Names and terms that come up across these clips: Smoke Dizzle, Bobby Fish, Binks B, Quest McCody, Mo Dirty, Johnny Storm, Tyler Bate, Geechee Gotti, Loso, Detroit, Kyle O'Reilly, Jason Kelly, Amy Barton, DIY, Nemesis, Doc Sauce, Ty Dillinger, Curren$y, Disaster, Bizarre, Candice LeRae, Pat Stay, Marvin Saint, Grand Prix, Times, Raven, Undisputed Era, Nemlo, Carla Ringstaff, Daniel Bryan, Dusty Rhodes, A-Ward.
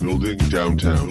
Building downtown.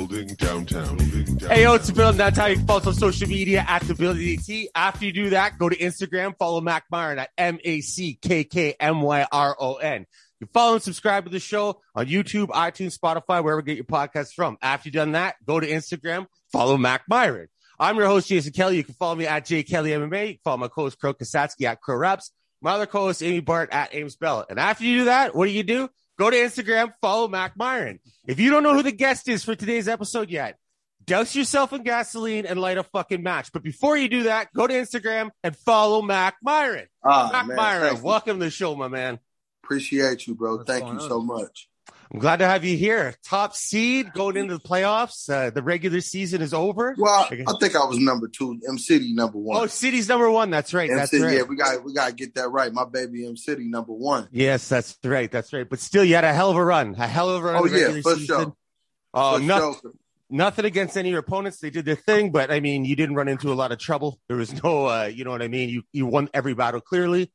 Hey, yo, it's Bill. That's how you can follow us on social media at the Building DT. After you do that, go to Instagram, follow Mackk Myron at MackKmyron. You follow and subscribe to the show on YouTube, iTunes, Spotify, wherever you get your podcasts from. After you've done that, go to Instagram, follow Mackk Myron. I'm your host, Jason Kelly. You can follow me at JKellyMMA. You can follow my co-host, Kirill Kasatskiy at Curren$y. My other co-host, Amy Barton at Ames Bell. And after you do that, what do? Go to Instagram, follow Mackk Myron. If you don't know who the guest is for today's episode yet, douse yourself in gasoline and light a fucking match. But before you do that, go to Instagram and follow Mackk Myron. Mackk Myron, welcome to the show, my man. Appreciate you, bro. Thank you so much. I'm glad to have you here. Top seed going into the playoffs. The regular season is over. Well, I think I was number two. M-City number one. Oh, City's number one. That's right. M-City, that's right. Yeah, we got to get that right. My baby M-City number one. Yes, that's right. That's right. But still, you had a hell of a run. Oh, yeah, for sure. Nothing against any of your opponents. They did their thing, but, I mean, you didn't run into a lot of trouble. There was no, you know what I mean? You won every battle clearly.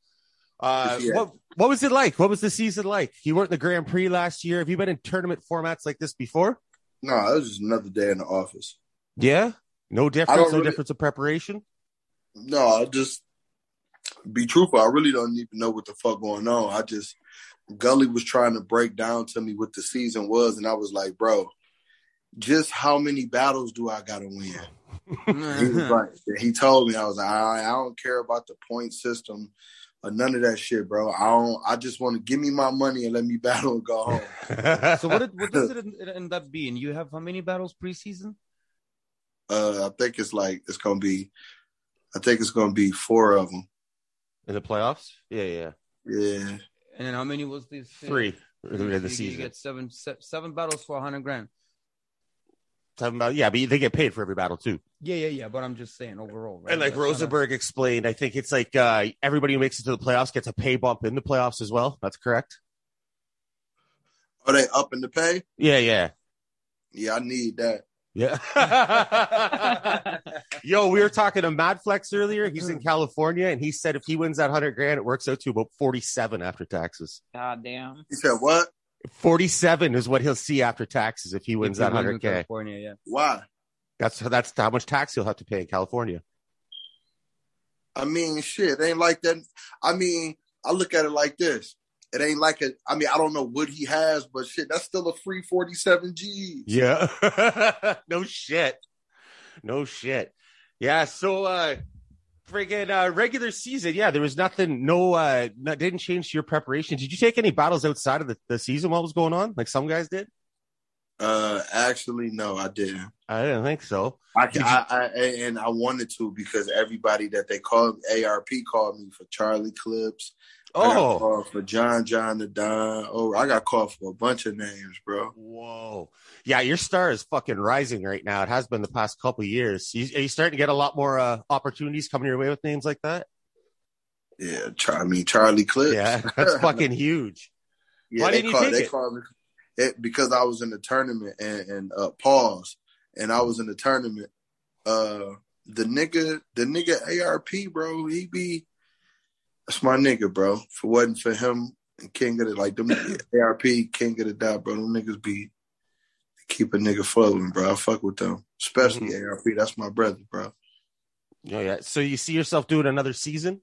Yeah. What was it like? What was the season like? You weren't in the Grand Prix last year. Have you been in tournament formats like this before? No, it was just another day in the office. Yeah? No difference of preparation? No, I'll just be truthful. I really don't even know what the fuck going on. Gully was trying to break down to me what the season was, and I was like, bro, just how many battles do I got to win? He told me, I was like, I don't care about the point system. None of that shit, bro. I just want to give me my money and let me battle and go home. So what does it end up being? You have how many battles preseason? I think it's gonna be four of them. In the playoffs? Yeah. And then how many was these? Three. The season. You get seven battles for $100,000. But they get paid for every battle too. Yeah. But I'm just saying overall, right? And like Rosenberg explained, I think it's like everybody who makes it to the playoffs gets a pay bump in the playoffs as well. That's correct. Are they up in the pay? Yeah. Yeah, I need that. Yeah. Yo, we were talking to Mad Flex earlier. He's in California, and he said if he wins that $100,000, it works out to about 47 after taxes. God damn. He said what? 47 is what he'll see after taxes if he wins that $100,000. California, yeah. Why? That's how much tax he'll have to pay in California. I mean, shit, it ain't like that. I mean, I look at it like this. It ain't like a. I mean, I don't know what he has, but shit, that's still a free 47 G's. Yeah. No shit. Yeah. So, friggin' regular season. Yeah, there was nothing. No, didn't change your preparation. Did you take any battles outside of the season while it was going on? Like some guys did? Actually, no, I didn't. I didn't think so. I wanted to because everybody that they called ARP called me for Charlie Clips. Oh, I got called for John the Don. Oh, I got called for a bunch of names, bro. Whoa, yeah, your star is fucking rising right now. It has been the past couple of years. Are you starting to get a lot more opportunities coming your way with names like that? Yeah, Charlie Clips. Yeah, that's fucking huge. Yeah, why didn't you take it? Because I was in the tournament and I was in the tournament. The nigga ARP, bro, that's my nigga, bro. If it wasn't for him and King of the, like, them ARP, King of the Dot, bro, them niggas keep a nigga floating, bro. I fuck with them, especially ARP. That's my brother, bro. Oh, yeah. So you see yourself doing another season?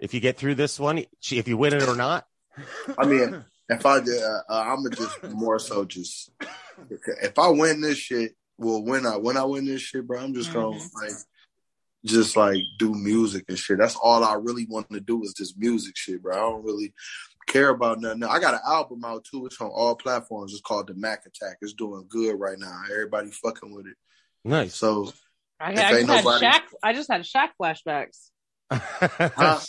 If you get through this one, if you win it or not? I mean... If I did, I'm just more so just. If I win this shit, when I win this shit, bro, I'm just gonna like do music and shit. That's all I really want to do is just music shit, bro. I don't really care about nothing. I got an album out too. It's on all platforms. It's called The Mac Attack. It's doing good right now. Everybody fucking with it. Nice. So I just had Shaq flashbacks. I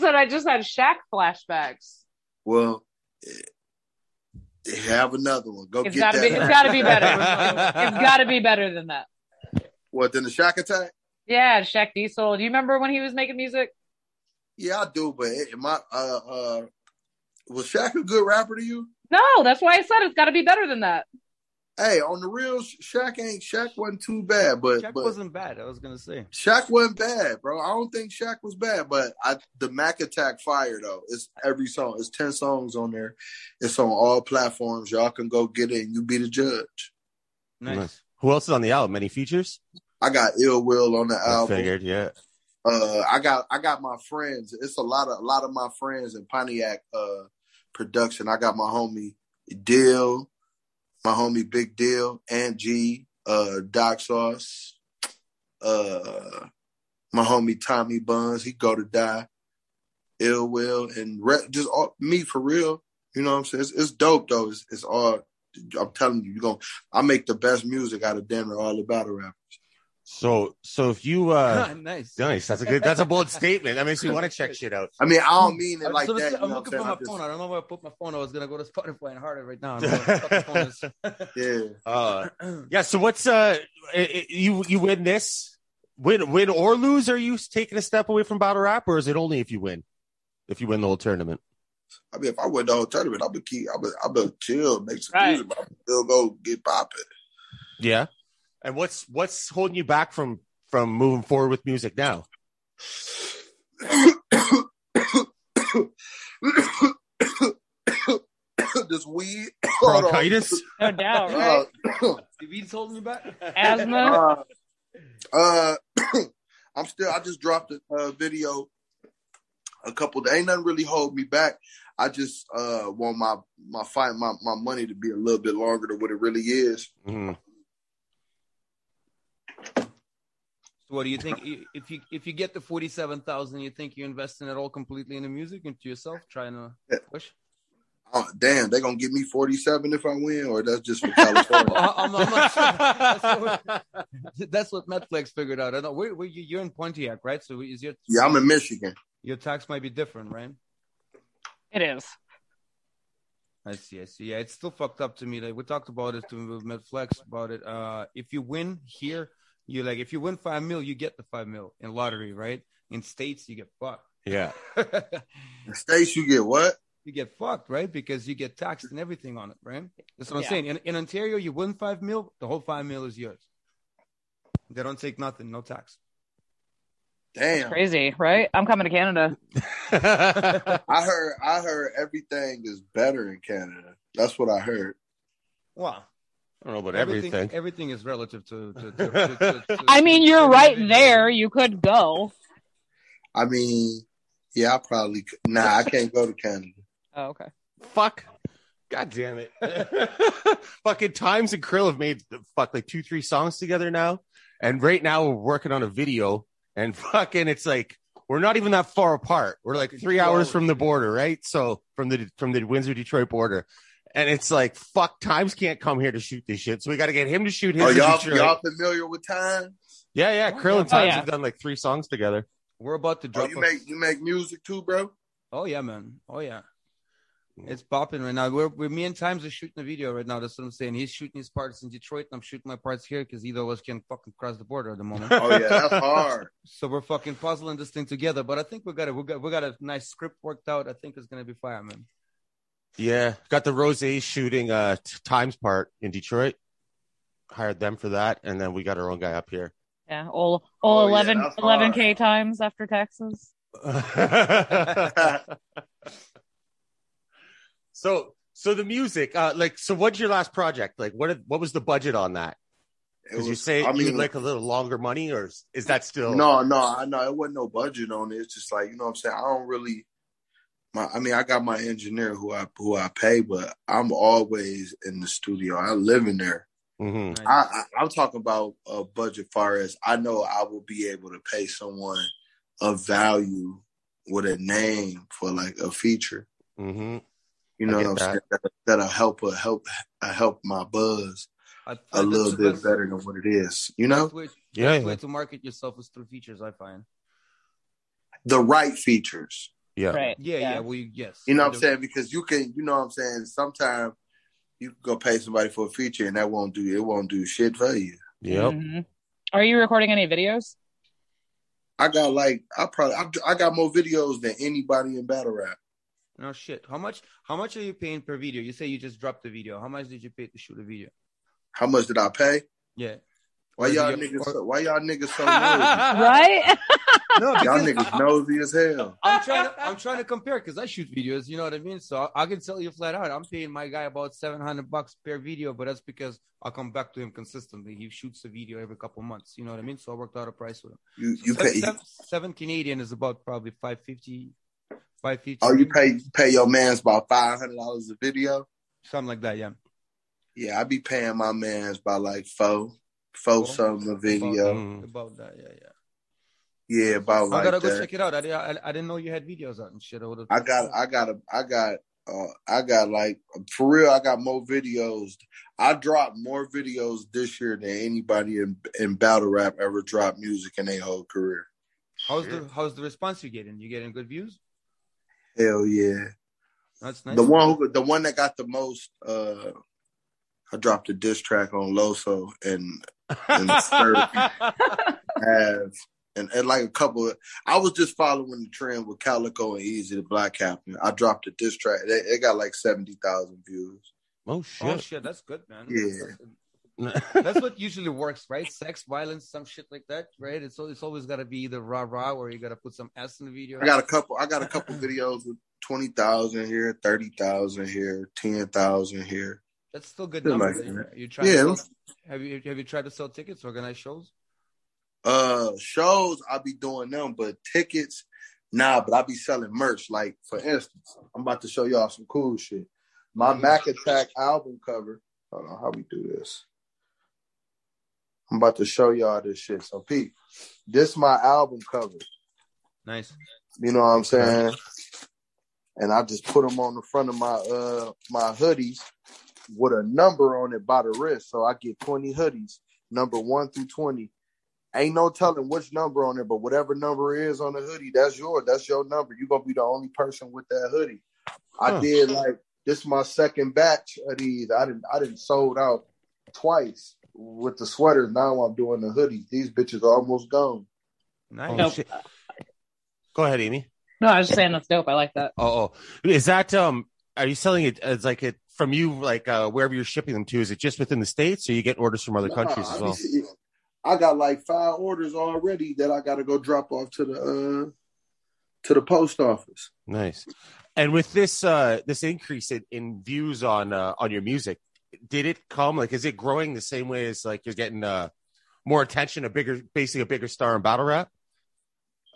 said I just had Shaq flashbacks. Well, have another one. Go get that. It's got to be better. It's got to be better than that. What, than the Shaq attack? Yeah, Shaq Diesel. Do you remember when he was making music? Yeah, I do. But was Shaq a good rapper to you? No, that's why I said it's got to be better than that. Hey, on the real, Shaq wasn't too bad, but Shaq wasn't bad. I was gonna say Shaq wasn't bad, bro. I don't think Shaq was bad, but the Mac Attack fire though. It's every song. It's 10 songs on there. It's on all platforms. Y'all can go get it, and you be the judge. Nice. Who else is on the album? Any features? I got Ill Will on the album. Figured, yeah. I got my friends. It's a lot of my friends in Pontiac production. I got my homie Dill. My homie Big Deal, Aunt G, Doc Sauce, my homie Tommy Buns, he go to die, Ill Will, and just all, me for real. You know what I'm saying? It's dope though. It's all, I'm telling you, I make the best music out of Denver, all the battle rappers. So if you nice, that's a bold statement. That makes me want to check shit out. I mean, I don't mean it like that. I'm looking for my phone. I don't know where I put my phone. I was gonna go to Spotify and hard it right now. I'm gonna fuck the phone. Yeah. So what's you win this? Win or lose? Are you taking a step away from battle rap, or is it only if you win? If you win the whole tournament. I mean, if I win the whole tournament, I'll be chill, make some music, but I'll still go get popping. Yeah. And what's holding you back from moving forward with music now? This weed. Bronchitis? No doubt, right? The weed's holding you back? Asthma? I just dropped a video a couple days. Ain't nothing really hold me back. I just want my money to be a little bit longer than what it really is. Mm-hmm. What do you think? If you get the 47,000, you think you're investing it all completely in the music and to yourself, trying to push? Oh damn, they're gonna give me 47 if I win, or that's just for California. I'm not sure. That's what Mad Flex figured out. I know where you're in Pontiac, right? So is your I'm in Michigan. Your tax might be different, right? It is. I see. Yeah, it's still fucked up to me. Like we talked about it with Mad Flex about it. If you win here. You're like, if you win $5 million, you get the $5 million in lottery, right? In states, you get fucked. Yeah. In states, you get what? You get fucked, right? Because you get taxed and everything on it, right? That's what I'm saying. In Ontario, you win $5 million, the whole $5 million is yours. They don't take nothing, no tax. Damn. That's crazy, right? I'm coming to Canada. I heard everything is better in Canada. That's what I heard. Wow. I don't know about everything. Everything is relative to I mean, you're right there. You could go. I mean, yeah, I probably could. Nah, I can't go to Canada. Oh, okay. Fuck. God damn it. Fucking Times and Krill have made like 2-3 songs together now. And right now we're working on a video. And fucking it's like, we're not even that far apart. We're like 3 hours from the border, right? So from the Windsor-Detroit border. And it's like, fuck, Times can't come here to shoot this shit. So we got to get him to shoot his. Oh, y'all familiar with Times? Yeah. Krill and Times have done like 3 songs together. We're about to drop. Oh, you make music too, bro? Oh, yeah, man. Oh, yeah. It's popping right now. We're me and Times are shooting a video right now. That's what I'm saying. He's shooting his parts in Detroit, and I'm shooting my parts here because either of us can fucking cross the border at the moment. Oh yeah, that's hard. So we're fucking puzzling this thing together. But I think we got a nice script worked out. I think it's gonna be fire, man. Yeah, got the Rosé shooting Times part in Detroit. Hired them for that, and then we got our own guy up here. Yeah, all 11K Times after taxes. So the music, so what's your last project? Like, what was the budget on that? Because you say you'd like a little longer money, or is that still? No, it wasn't no budget on it. It's just like, you know what I'm saying? I don't really. I got my engineer who I pay, but I'm always in the studio. I live in there. Mm-hmm. I'm talking about a budget far as I know I will be able to pay someone of value with a name for like a feature. Mm-hmm. You know what I'm saying? That'll help my buzz a little bit better than what it is. You know? Yeah. The way to market yourself is through features, I find. the right features. Yeah. Right. Yeah, yeah. Well, yes. You know what I'm saying? Because you can, you know what I'm saying? Sometimes you can go pay somebody for a feature and that won't do, it won't do shit for you. Yep. Mm-hmm. Are you recording any videos? I got like, I got more videos than anybody in battle rap. No shit. How much are you paying per video? You say you just dropped the video. How much did you pay to shoot a video? How much did I pay? Yeah. Why y'all niggas so nosy? Right? No, y'all niggas nosy as hell. I'm trying to compare because I shoot videos. You know what I mean? So I can tell you flat out, I'm paying my guy about $700 per video, but that's because I come back to him consistently. He shoots a video every couple months. You know what I mean? So I worked out a price with him. You so pay seven Canadian is about probably $550. Oh, you pay your man's about $500 a video, something like that. Yeah I be paying my man's by like four something a video about that. Yeah about like I gotta go that. Check it out. I didn't know you had videos out and shit. I got like, for real, I got more videos. I dropped more videos this year than anybody in battle rap ever dropped music in their whole career. How's the response you getting? You getting good views? Hell yeah. That's nice. The one that got the most, I dropped a diss track on Loso and and like a couple of, I was just following the trend with Calico and Easy the Black Captain. I dropped a diss track. It got like 70,000 views. Oh shit. Oh shit, that's good, man. Yeah. That's what usually works, right? Sex, violence, some shit like that, right? It's always got to be either rah-rah or you got to put some ass in the video. I got a couple videos with 20,000 here, 30,000 here, 10,000 here. That's still good numbers. Like you try to sell, have you tried to sell tickets, organize shows? Shows, I'll be doing them, but tickets, nah, but I'll be selling merch. Like, for instance, I'm about to show y'all some cool shit. My Mac Attack album cover. I don't know how we do this. I'm about to show y'all this shit. So, Pete, this is my album cover. Nice. You know what I'm saying? And I just put them on the front of my my hoodies with a number on it by the wrist. So I get 20 hoodies, number 1 through 20. Ain't no telling which number on it, but whatever number is on the hoodie, that's yours. That's your number. You're going to be the only person with that hoodie. I did like, this is my second batch of these. I didn't sold out twice. With the sweaters, now I'm doing the hoodies. These bitches are almost gone. Nice. Oh, go ahead, Amy. No, I was just saying that's dope. I like that. Oh, is that are you selling it as like it from you, like wherever you're shipping them to? Is it just within the states, or you get orders from other countries as well? I got like 5 orders already that I got to go drop off to the post office. Nice. And with this increase in views on your music. Did it come, like, is it growing the same way as, like, you're getting more attention, basically a bigger star in battle rap?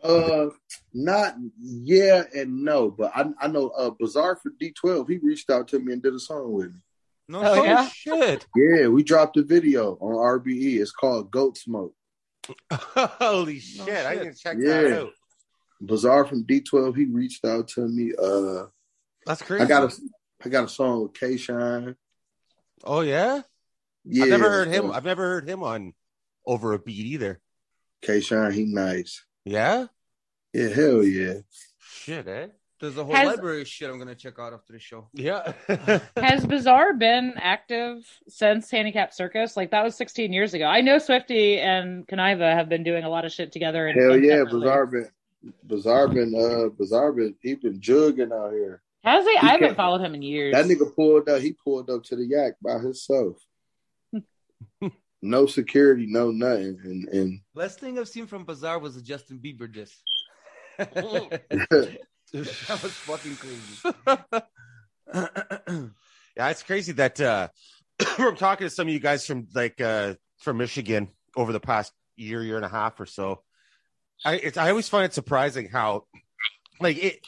Not yeah and no, but I know Bizarre for D12, he reached out to me and did a song with me. No shit. Yeah, we dropped a video on RBE. It's called Goat Smoke. Holy shit. No shit, I didn't check that out. Bizarre from D12, he reached out to me. That's crazy. I got a song with K-shine. Oh yeah, I've never heard him on Over a Beat either. K-shine, he nice. Yeah, hell yeah. Shit, eh? There's a whole library of shit I'm gonna check out after the show. Yeah. Has Bizarre been active since Handicap Circus? Like that was 16 years ago. I know Swifty and Conniva have been doing a lot of shit together. And hell yeah, Bizarre been he been jugging out here. How's he? I haven't followed him in years. That nigga pulled up. He pulled up to the Yak by himself. No security, no nothing. And last thing I've seen from Bizarre was a Justin Bieber diss. That was fucking crazy. Yeah, it's crazy that we're talking to some of you guys from like from Michigan over the past year and a half or so. I always find it surprising how like it.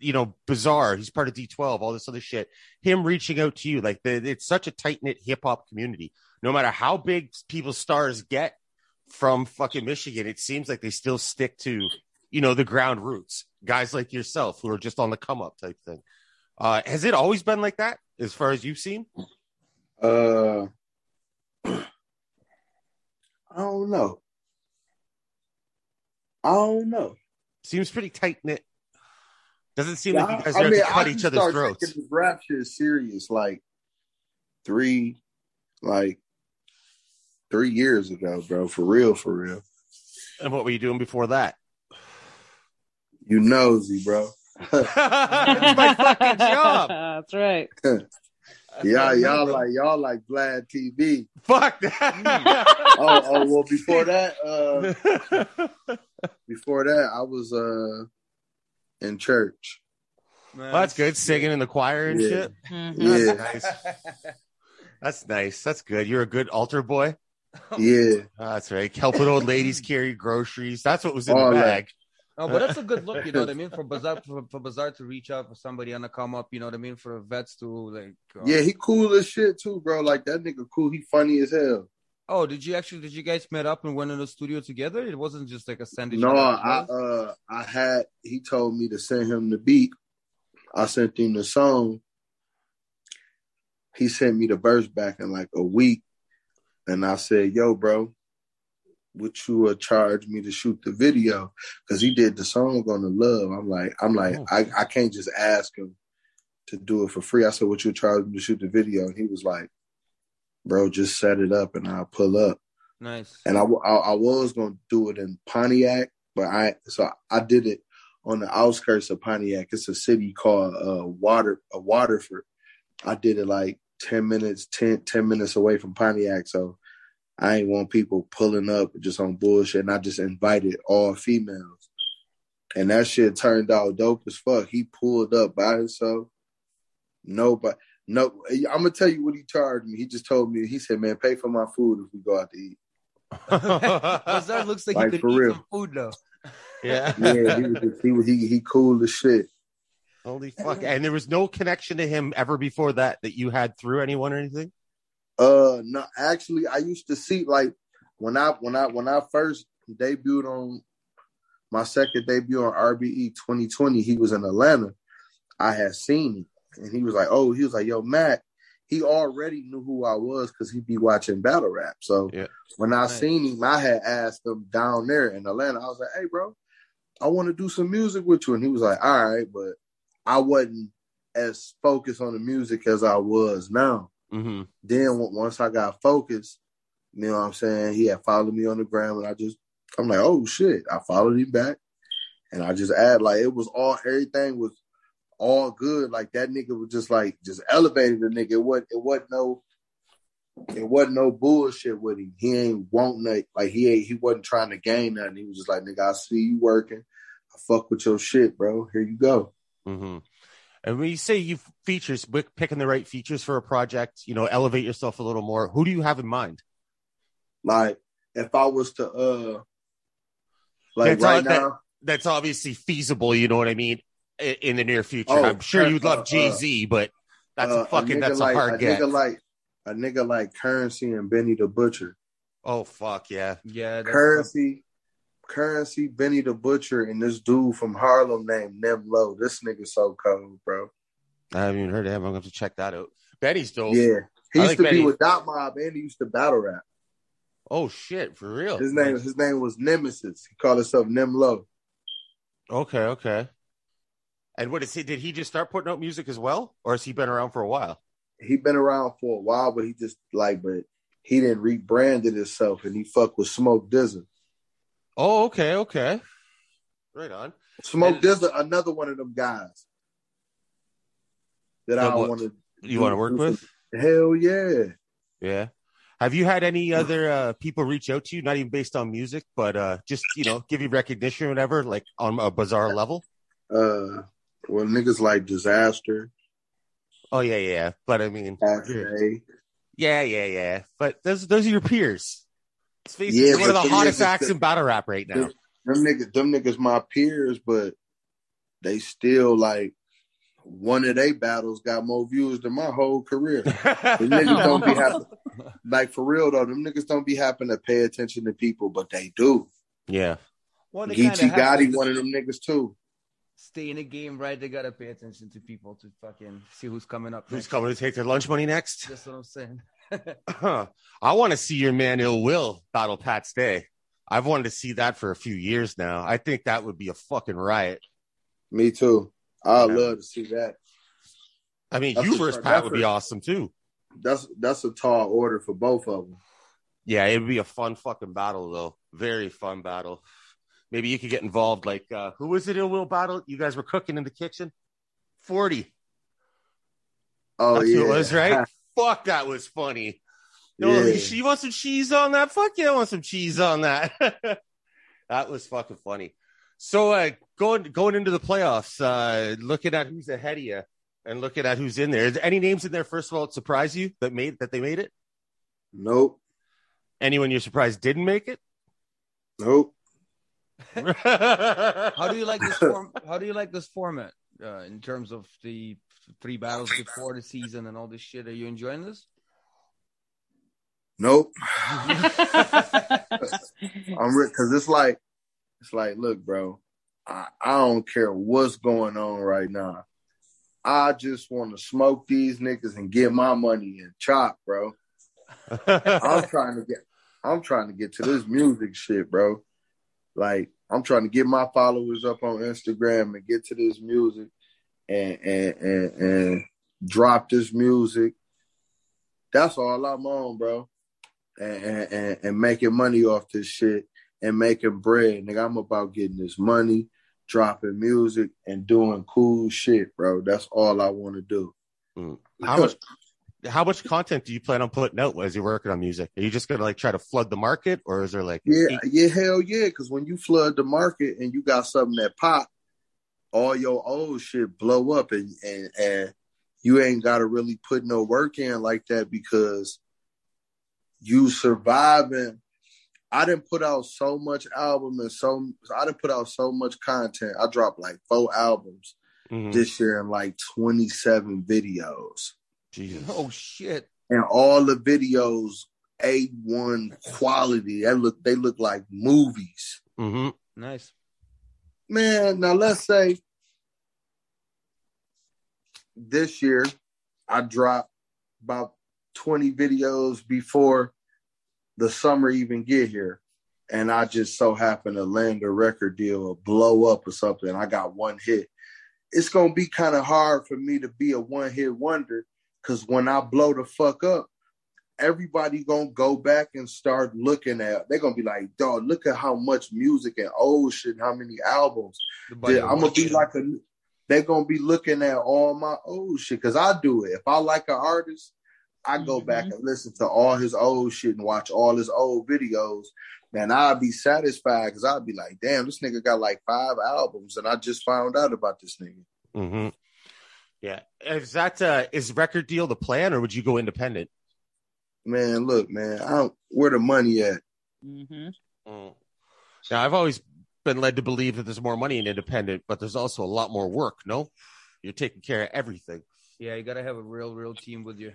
You know, Bizarre, he's part of D12, all this other shit, him reaching out to you, like it's such a tight-knit hip-hop community. No matter how big people's stars get from fucking Michigan, it seems like they still stick to, you know, the ground roots, guys like yourself who are just on the come-up type thing. Has it always been like that as far as you've seen? I don't know. Seems pretty tight-knit. Doesn't seem like you guys are to cut each other's throats. Taking this rap shit serious, like, 3 years ago, bro. For real. And what were you doing before that? You nosy, bro. That's my fucking job. That's right. Y'all like Vlad TV. Fuck that. Well, before that, I was in church. Well, that's good. Singing in the choir and shit. Mm-hmm. Yeah. That's nice. That's good. You're a good altar boy. Yeah. That's right. Helping old ladies carry groceries. That's what was in the bag. Right. Oh, but that's a good look, you know what I mean? For Bizarre to reach out for somebody on the come up, you know what I mean? For vets to like. Yeah, he cool as shit too, bro. Like that nigga cool. He funny as hell. Oh, did you guys met up and went in the studio together? It wasn't just like a sending. No, he told me to send him the beat. I sent him the song. He sent me the verse back in like a week, and I said, "Yo, bro, would you charge me to shoot the video?" Because he did the song on the love. I'm like, I can't just ask him to do it for free. I said, "Would you charge me to shoot the video?" And he was like, "Bro, just set it up and I'll pull up." Nice. And I was gonna do it in Pontiac, but I did it on the outskirts of Pontiac. It's a city called Waterford. I did it like 10 minutes away from Pontiac, so I ain't want people pulling up just on bullshit, and I just invited all females. And that shit turned out dope as fuck. He pulled up by himself. No, I'm going to tell you what he charged me. He just told me, he said, "Man, pay for my food if we go out to eat." That looks like he could eat some food, though. Yeah. Yeah, he cool as shit. Holy fuck. And there was no connection to him ever before that you had through anyone or anything? No, actually, I used to see, like, when I first debuted on my second debut on RBE 2020, he was in Atlanta. I had seen him, and he was like, "Yo, Mac," he already knew who I was because he'd be watching battle rap. So when I seen him, I had asked him down there in Atlanta. I was like, "Hey, bro, I want to do some music with you," and he was like, "All right," but I wasn't as focused on the music as I was now. Mm-hmm. Then once I got focused, you know what I'm saying, he had followed me on the gram, and I'm like, "Oh shit," I followed him back, and I just add, like, it was all, everything was all good. Like that nigga was just like, just elevated the nigga. It wasn't no bullshit with him. He ain't want nothing. Like he wasn't trying to gain nothing. He was just like, "Nigga, I see you working. I fuck with your shit, bro. Here you go." Mm-hmm. And when you say you features, picking the right features for a project, you know, elevate yourself a little more. Who do you have in mind? Like, if I was to, like that's right now, that's obviously feasible. You know what I mean? In the near future, I'm sure you'd love JC, but that's a hard get. A nigga like Curren$y and Benny the Butcher. Oh fuck yeah. Curren$y, Benny the Butcher, and this dude from Harlem named Nemlo. This nigga so cold, bro. I haven't even heard of him. I'm going to have to check that out. Benny's dope. Yeah. He used to be with Dot Mob, and he used to battle rap. Oh, shit. For real? His name was Nemesis. He called himself Nemlo. Okay. And what is he? Did he just start putting out music as well? Or has he been around for a while? He's been around for a while, but he didn't rebrand it himself, and he fucked with Smoke Dizzle. Oh, okay. Right on. Smoke Dizzle, another one of them guys that I want to. You want to work with? Hell yeah. Yeah. Have you had any other people reach out to you, not even based on music, but just, you know, give you recognition or whatever, like on a bizarre level? Well, niggas like Disaster. Oh, yeah. But I mean. Yeah. But those are your peers. Yeah, one of the hottest acts in battle rap right now. Them niggas my peers, but they still like one of their battles got more views than my whole career. The niggas don't be happy. Like for real though, them niggas don't be happy to pay attention to people, but they do. Yeah. Well, Geechee Gotti, one of them niggas too. Stay in the game, right? They gotta pay attention to people to fucking see who's coming up. Who's coming to take their lunch money next? That's what I'm saying. I want to see your man Ill Will battle Pat's Day. I've wanted to see that for a few years now. I think that would be a fucking riot. Me too. I'd love to see that. I mean, you versus Pat would be awesome too. That's a tall order for both of them. Yeah, it would be a fun fucking battle though. Very fun battle. Maybe you could get involved. Like, who was it? Ill Will battle. You guys were cooking in the kitchen. 40. Oh, that's who it was, right? Fuck, that was funny. No, you want some cheese on that? Fuck yeah, I want some cheese on that. That was fucking funny. So going into the playoffs, looking at who's ahead of you and looking at who's in there. Is there any names in there, first of all, that surprise you that they made it? Nope. Anyone you're surprised didn't make it? Nope. How do you like this format in terms of the three battles before the season and all this shit? Are you enjoying this? Nope. Because it's like, look, bro, I don't care what's going on right now. I just want to smoke these niggas and get my money and chop, bro. I'm trying to get to this music shit, bro. Like, I'm trying to get my followers up on Instagram and get to this music and drop this music. That's all I'm on, bro. And making money off this shit and making bread. Nigga, I'm about getting this money, dropping music, and doing cool shit, bro. That's all I want to do. Mm. How much content do you plan on putting out as you're working on music? Are you just going to, like, try to flood the market, or is there, like... hell yeah, because when you flood the market and you got something that pop, all your old shit blow up and you ain't got to really put no work in like that because you surviving. I didn't put out so much album I didn't put out so much content. I dropped like 4 albums this year and like 27 videos. Jesus. Oh shit! And all the videos A1 quality. They look like movies. Mm-hmm. Nice, man. Now let's say this year I dropped about 20 videos before the summer even get here, and I just so happened to land a record deal or blow up or something. I got one hit. It's gonna be kind of hard for me to be a one-hit wonder. Because when I blow the fuck up, everybody going to go back and start looking at... They're going to be like, dog, look at how much music and old shit and how many albums. I'm going to be like a... They're going to be looking at all my old shit. Because I do it. If I like an artist, I go back and listen to all his old shit and watch all his old videos. And I'll be satisfied because I'll be like, damn, this nigga got like 5 albums. And I just found out about this nigga. Mm-hmm. Yeah, is record deal the plan, or would you go independent? Man, look, man, where the money at? Mm-hmm. Mm. Now, I've always been led to believe that there's more money in independent, but there's also a lot more work. No, you're taking care of everything. Yeah, you gotta have a real team with you.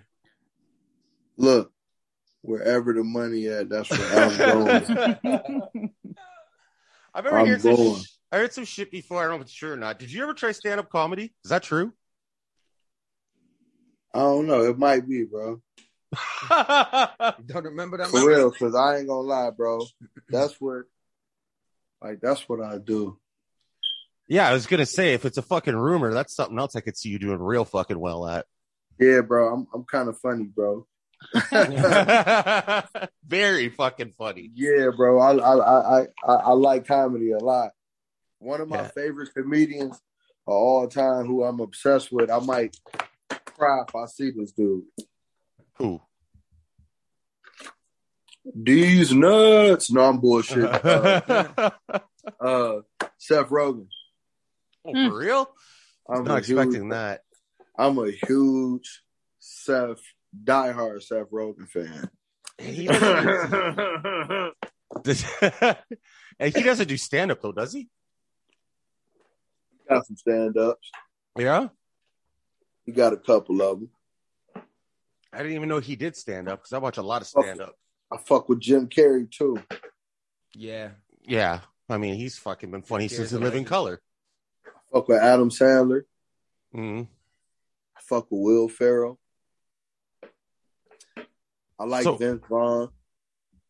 Look, wherever the money at, that's where I'm going. I heard some shit before. I don't know if it's true or not. Did you ever try stand-up comedy? Is that true? I don't know. It might be, bro. Don't remember that. For real, because I ain't gonna lie, bro. That's what I do. Yeah, I was gonna say, if it's a fucking rumor, that's something else I could see you doing real fucking well at. Yeah, bro. I'm kind of funny, bro. Very fucking funny. Yeah, bro. I like comedy a lot. One of my favorite comedians of all time, who I'm obsessed with. I might cry if I see this dude. Who? These nuts. No, I'm bullshit. Seth Rogen. Oh, for real? I'm not expecting that. I'm a huge diehard Seth Rogen fan. He doesn't do stand-up though, does he? Got some stand-ups. Yeah? He got a couple of them. I didn't even know he did stand up because I watch a lot of stand up. I fuck with Jim Carrey too. Yeah. Yeah. I mean, he's fucking been funny since The Living Color. I fuck with Adam Sandler. Mm-hmm. I fuck with Will Ferrell. I like Vince Vaughn.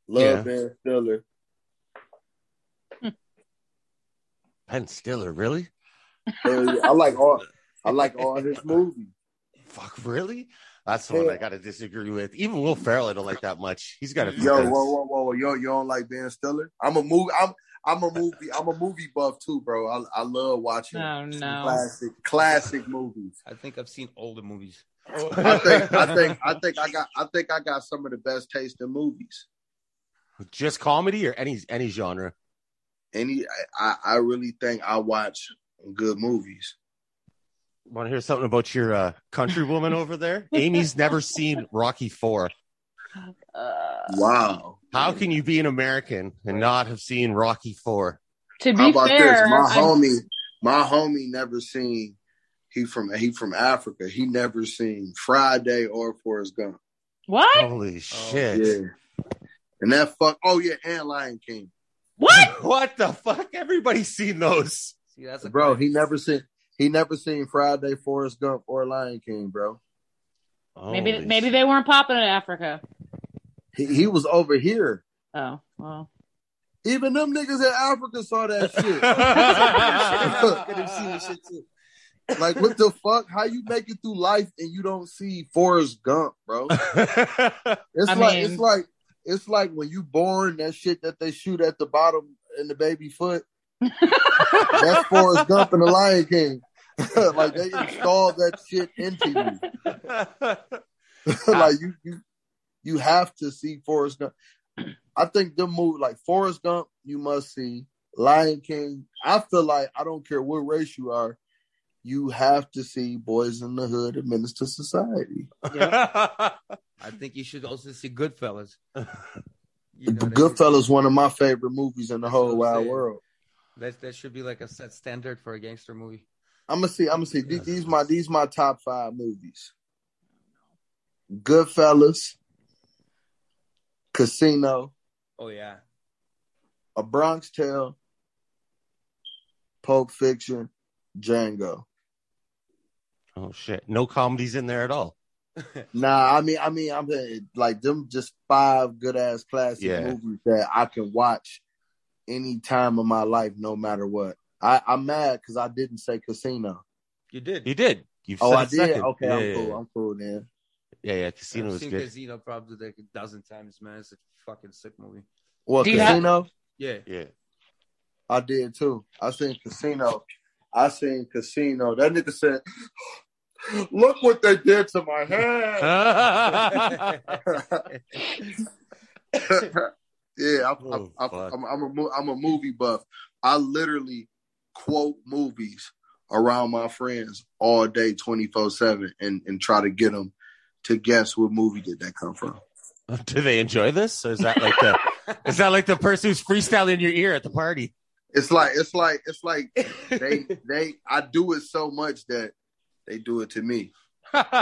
Love Ben Stiller. Ben Stiller, really? Yeah, I like all his movies. Fuck, really? That's the one I gotta disagree with. Even Will Ferrell, I don't like that much. He's got a yo, you don't like Ben Stiller? I'm a movie buff too, bro. I love watching classic movies. I think I've seen older movies. I think I got some of the best taste in movies. Just comedy or any genre? I really think I watch good movies. Want to hear something about your countrywoman over there? Amy's never seen Rocky IV. Wow. How can you be an American and not have seen Rocky IV? To be fair, how about this? My homie never seen. He from Africa. He never seen Friday or Forrest Gump. What? Holy shit! Yeah. And that fuck. Oh yeah, and Lion King. What? What the fuck? Everybody's seen those. See, that's bro. He never seen. He never seen Friday, Forrest Gump, or Lion King, bro. Maybe they weren't popping in Africa. He was over here. Oh, well. Even them niggas in Africa saw that shit. Could have seen the shit too. Like, what the fuck? How you make it through life and you don't see Forrest Gump, bro? It's like when you born, that shit that they shoot at the bottom in the baby foot. That's Forrest Gump and the Lion King. Like, they installed that shit into you. Like, you have to see Forrest Gump. I think the movie, like Forrest Gump, you must see. Lion King, I feel like, I don't care what race you are, you have to see Boys in the Hood and Minister Society. Yep. I think you should also see Goodfellas. You know, Goodfellas, one of my favorite movies in the whole wide world. That should be like a set standard for a gangster movie. I'm gonna see. Yeah. These my top five movies: Goodfellas, Casino. Oh yeah. A Bronx Tale, Pulp Fiction, Django. Oh shit! No comedies in there at all. Nah, I mean, I'm like them. Just five good ass classic movies that I can watch any time of my life, no matter what. I'm mad because I didn't say Casino. You did. I did. Second. Okay, yeah, I'm cool, man. Yeah, Casino was good. I've seen Casino probably like a dozen times, man. It's a fucking sick movie. What, Casino? Yeah. I did too. I seen Casino. That nigga said, "Look what they did to my hand." Yeah, I'm a movie buff. I literally quote movies around my friends all day, 24/7, and try to get them to guess what movie did that come from. Do they enjoy this? Or is that like the person who's freestyling in your ear at the party? It's like they I do it so much that they do it to me. Like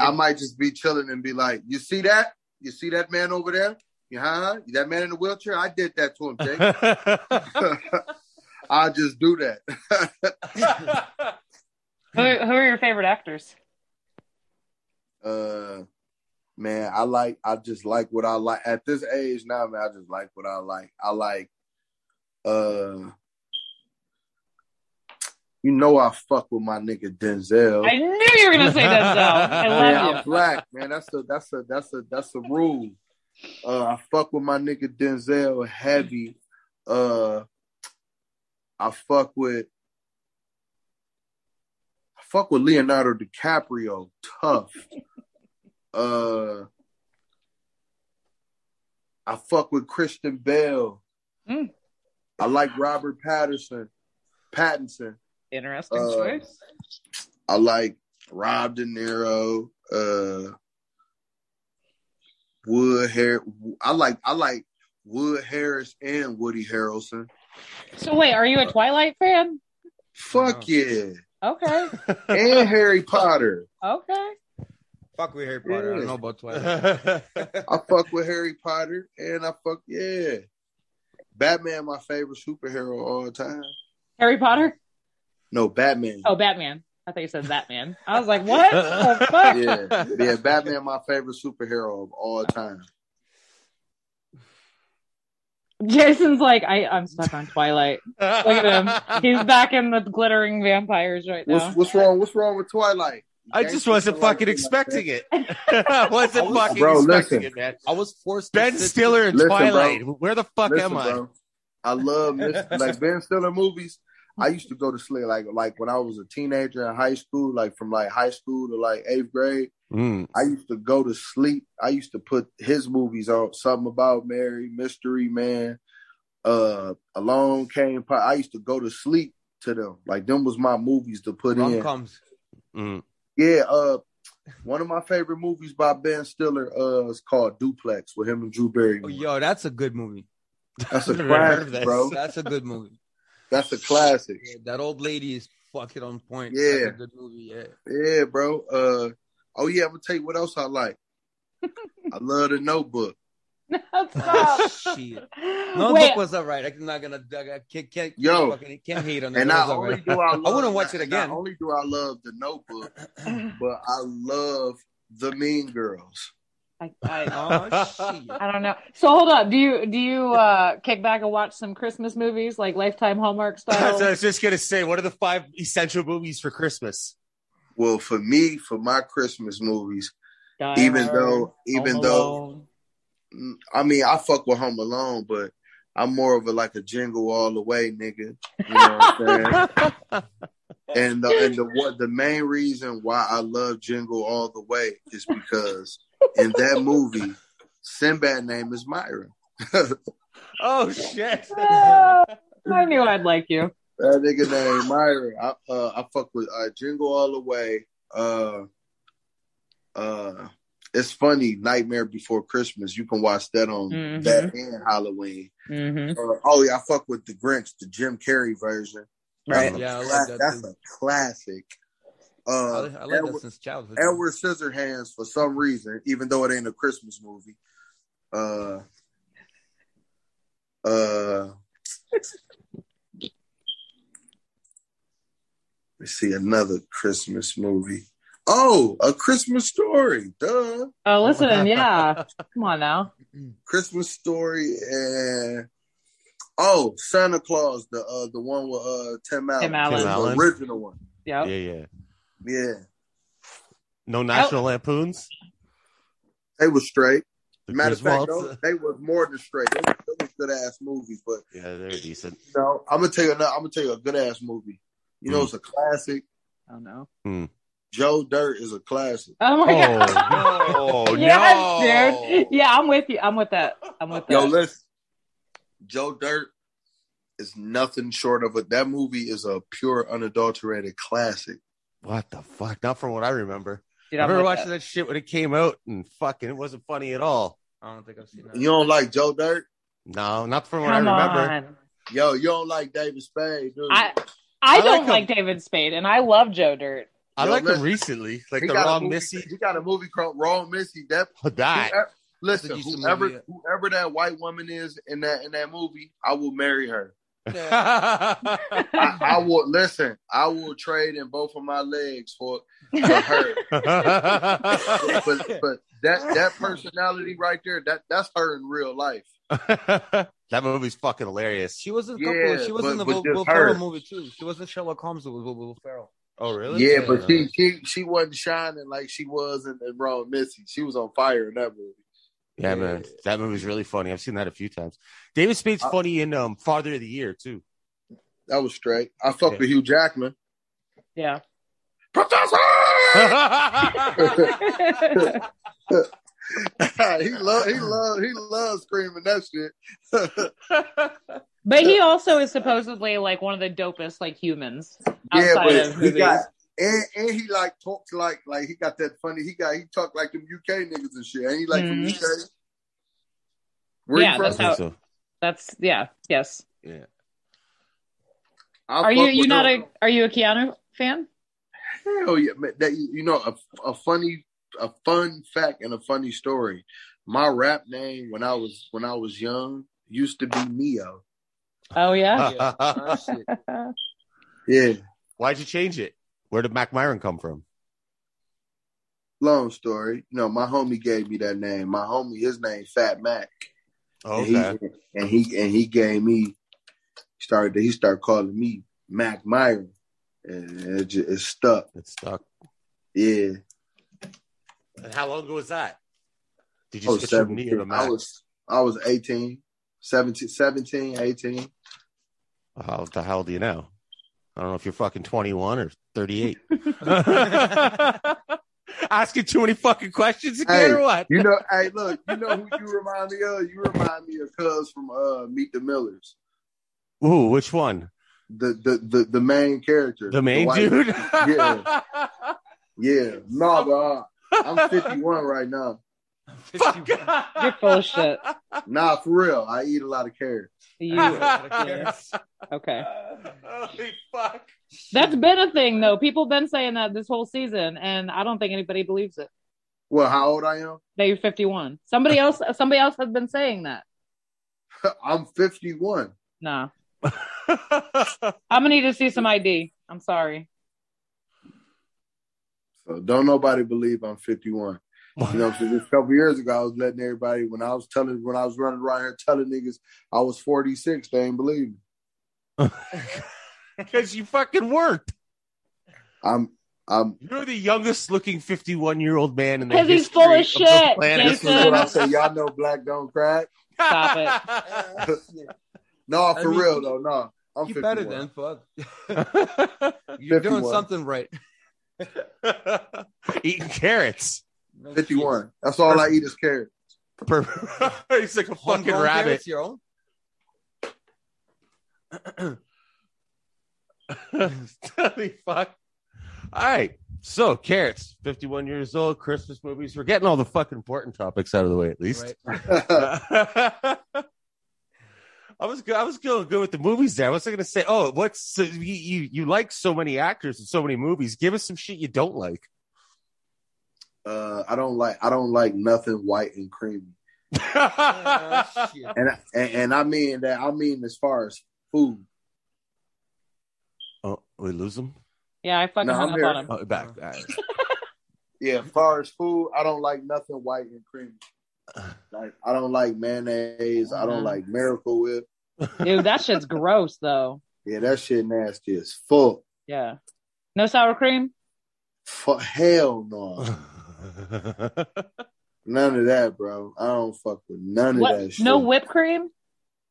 I might just be chilling and be like, "You see that? You see that man over there? Uh-huh. That man in the wheelchair, I did that to him, Jake." I just do that. Who are your favorite actors? Man, I just like what I like at this age now, man. I just like what I like. I fuck with my nigga Denzel. I knew you were gonna say Denzel. I love you. I'm black, man. That's a rule. I fuck with my nigga Denzel heavy. I fuck with Leonardo DiCaprio tough. I fuck with Christian Bale. Mm. I like Robert Pattinson. Interesting choice. I like Rob De Niro. I like Wood Harris and Woody Harrelson. So wait, are you a Twilight fan? Fuck yeah. Okay. And Harry Potter. Okay. Fuck with Harry Potter. Yeah. I don't know about Twilight. I fuck with Harry Potter and Batman, my favorite superhero all time. Harry Potter? No, Batman. Oh, Batman. I thought you said Batman. I was like, what the fuck? Yeah, Batman, my favorite superhero of all time. Jason's like, I'm stuck on Twilight. Look at him. He's back in the glittering vampires right now. What's wrong? What's wrong with Twilight? I just wasn't fucking expecting it. I wasn't expecting it, man. I was forced. Ben Stiller and Twilight. Bro. Where the fuck am I? Bro. I love like Ben Stiller movies. I used to go to sleep like when I was a teenager in high school, like from like high school to like eighth grade. Mm. I used to go to sleep. I used to put his movies on, Something About Mary, Mystery Man, Along Came Pie. I used to go to sleep to them. Like them was my movies to put in. Mm. Yeah, one of my favorite movies by Ben Stiller is called Duplex with him and Drew Barrymore. Oh, yo, that's a good movie. That's a classic, bro. That's a good movie. That's a classic. Yeah, that old lady is fucking on point. Yeah. That's a good movie, yeah. Yeah, bro. I'm going to tell you what else I like. I love The Notebook. No, stop. Shit. Notebook was all right. I'm not going to... I can't hate on it. I wouldn't watch it again. Not only do I love The Notebook, but I love The Mean Girls. I don't know. So hold up. Do you kick back and watch some Christmas movies like Lifetime Hallmark style? So I was just gonna say, what are the 5 essential movies for Christmas? Well, for me, for my Christmas movies, even though I mean I fuck with Home Alone, but I'm more of a jingle all the way nigga. You know what I'm saying? And the main reason why I love Jingle All the Way is because in that movie, Sinbad's name is Myron. Oh shit! I knew I'd like you. That nigga named Myron. I fuck with Jingle All the Way. It's funny. Nightmare Before Christmas. You can watch that on that and Halloween. Mm-hmm. I fuck with The Grinch, the Jim Carrey version. Right. That's a classic. I like that since childhood. Edward Scissorhands, for some reason, even though it ain't a Christmas movie. Let's see, another Christmas movie. Oh, A Christmas Story. Duh. Oh, listen, yeah. Come on now. Christmas Story and... Oh, Santa Claus, the one with Tim Allen, the original one. Yep. Yeah. No National Lampoons? They were straight. Matter of fact, they were more than straight. They were good-ass movies, but... Yeah, they're decent. You know, I'm gonna tell you a good-ass movie. You know, it's a classic. I don't know. Mm. Joe Dirt is a classic. Oh, my God. Oh, yes, no. Dude. Yeah, I'm with you. I'm with that. Yo, listen. Joe Dirt is nothing short of it. That movie is a pure, unadulterated classic. What the fuck? Not from what I remember. Dude, I remember watching that shit when it came out, and fucking, it wasn't funny at all. I don't think I've seen that. You don't like Joe Dirt? No, not from what I remember. Yo, you don't like David Spade, dude. I don't like David Spade, and I love Joe Dirt. I like him recently, like the Wrong Missy. He got a movie called Wrong Missy. That. Listen, whoever that white woman is in that movie, I will marry her. Yeah. I will trade in both of my legs for her. but that personality right there, that's her in real life. That movie's fucking hilarious. She was in the Will Ferrell movie too. She was in Sherlock Holmes with Will Ferrell. Oh, really? Yeah, but she wasn't shining like she was in Wrong Missy. She was on fire in that movie. Yeah, man, that movie's really funny. I've seen that a few times. David Spade's funny in Father of the Year too. That was straight. I fucked with Hugh Jackman. Yeah, Professor. he loves screaming that shit. But he also is supposedly like one of the dopest like humans outside of movies. And he like talks like he got that funny. He talked like them UK niggas and shit. Ain't he like from UK? Yes. Yeah. Are you a Keanu fan? Hell yeah, man. That, you know, a fun fact and a funny story. My rap name when I was young used to be Neo. Oh yeah. Yeah. Why'd you change it? Where did Mackk Myron come from? Long story. No, my homie gave me that name. His name Fat Mac. Okay. And he gave me started calling me Mackk Myron, and it stuck. It stuck. Yeah. And how long ago was that? Did you switch your knee to Mac? I was 18, 17, 18. How the hell do you know? I don't know if you're fucking 21 or 38. Asking too many fucking questions again, or what? You know, hey, look, you know who you remind me of? You remind me of Cuz from Meet the Millers. Ooh, which one? The main character. The main dude? Yeah. Yeah. No, but I'm 51 right now. Fuck. You're full of shit. Nah, for real. I eat a lot of carrots. You eat a lot of carrots. Okay. Holy fuck. That's been a thing, though. People have been saying that this whole season, and I don't think anybody believes it. Well, how old I am? That you're 51. Somebody else has been saying that. I'm 51. Nah. I'm gonna need to see some ID. I'm sorry. So don't nobody believe I'm 51. You know, because a couple years ago, I was letting everybody, when I was running around here telling niggas I was 46, they ain't believe me. Because you fucking weren't. You're the youngest looking 51-year-old man in the history he's full of shit. This is what I say. Y'all know black don't crack. Stop it. No, for real though. No, I'm 51. You better than fuck. You're 51. Doing something right. Eating carrots. 51. That's all I eat is carrots. He's like a fucking rabbit. Carrots, yo. Fuck. All right. So carrots, 51 years old, Christmas movies. We're getting all the fucking important topics out of the way, at least. Right. I was good with the movies there. I was going to say, you like so many actors and so many movies. Give us some shit you don't like. I don't like nothing white and creamy. And I mean that. I mean as far as food. Oh, we lose him. Yeah, I fucking hung up on him. Oh, back. Right. Yeah, as far as food, I don't like nothing white and creamy. Like I don't like mayonnaise. I don't like Miracle Whip. Dude, that shit's gross though. Yeah, that shit nasty as fuck. Yeah. No sour cream? Fuck, hell no. None of that, bro. I don't fuck with none of that shit. No whipped cream?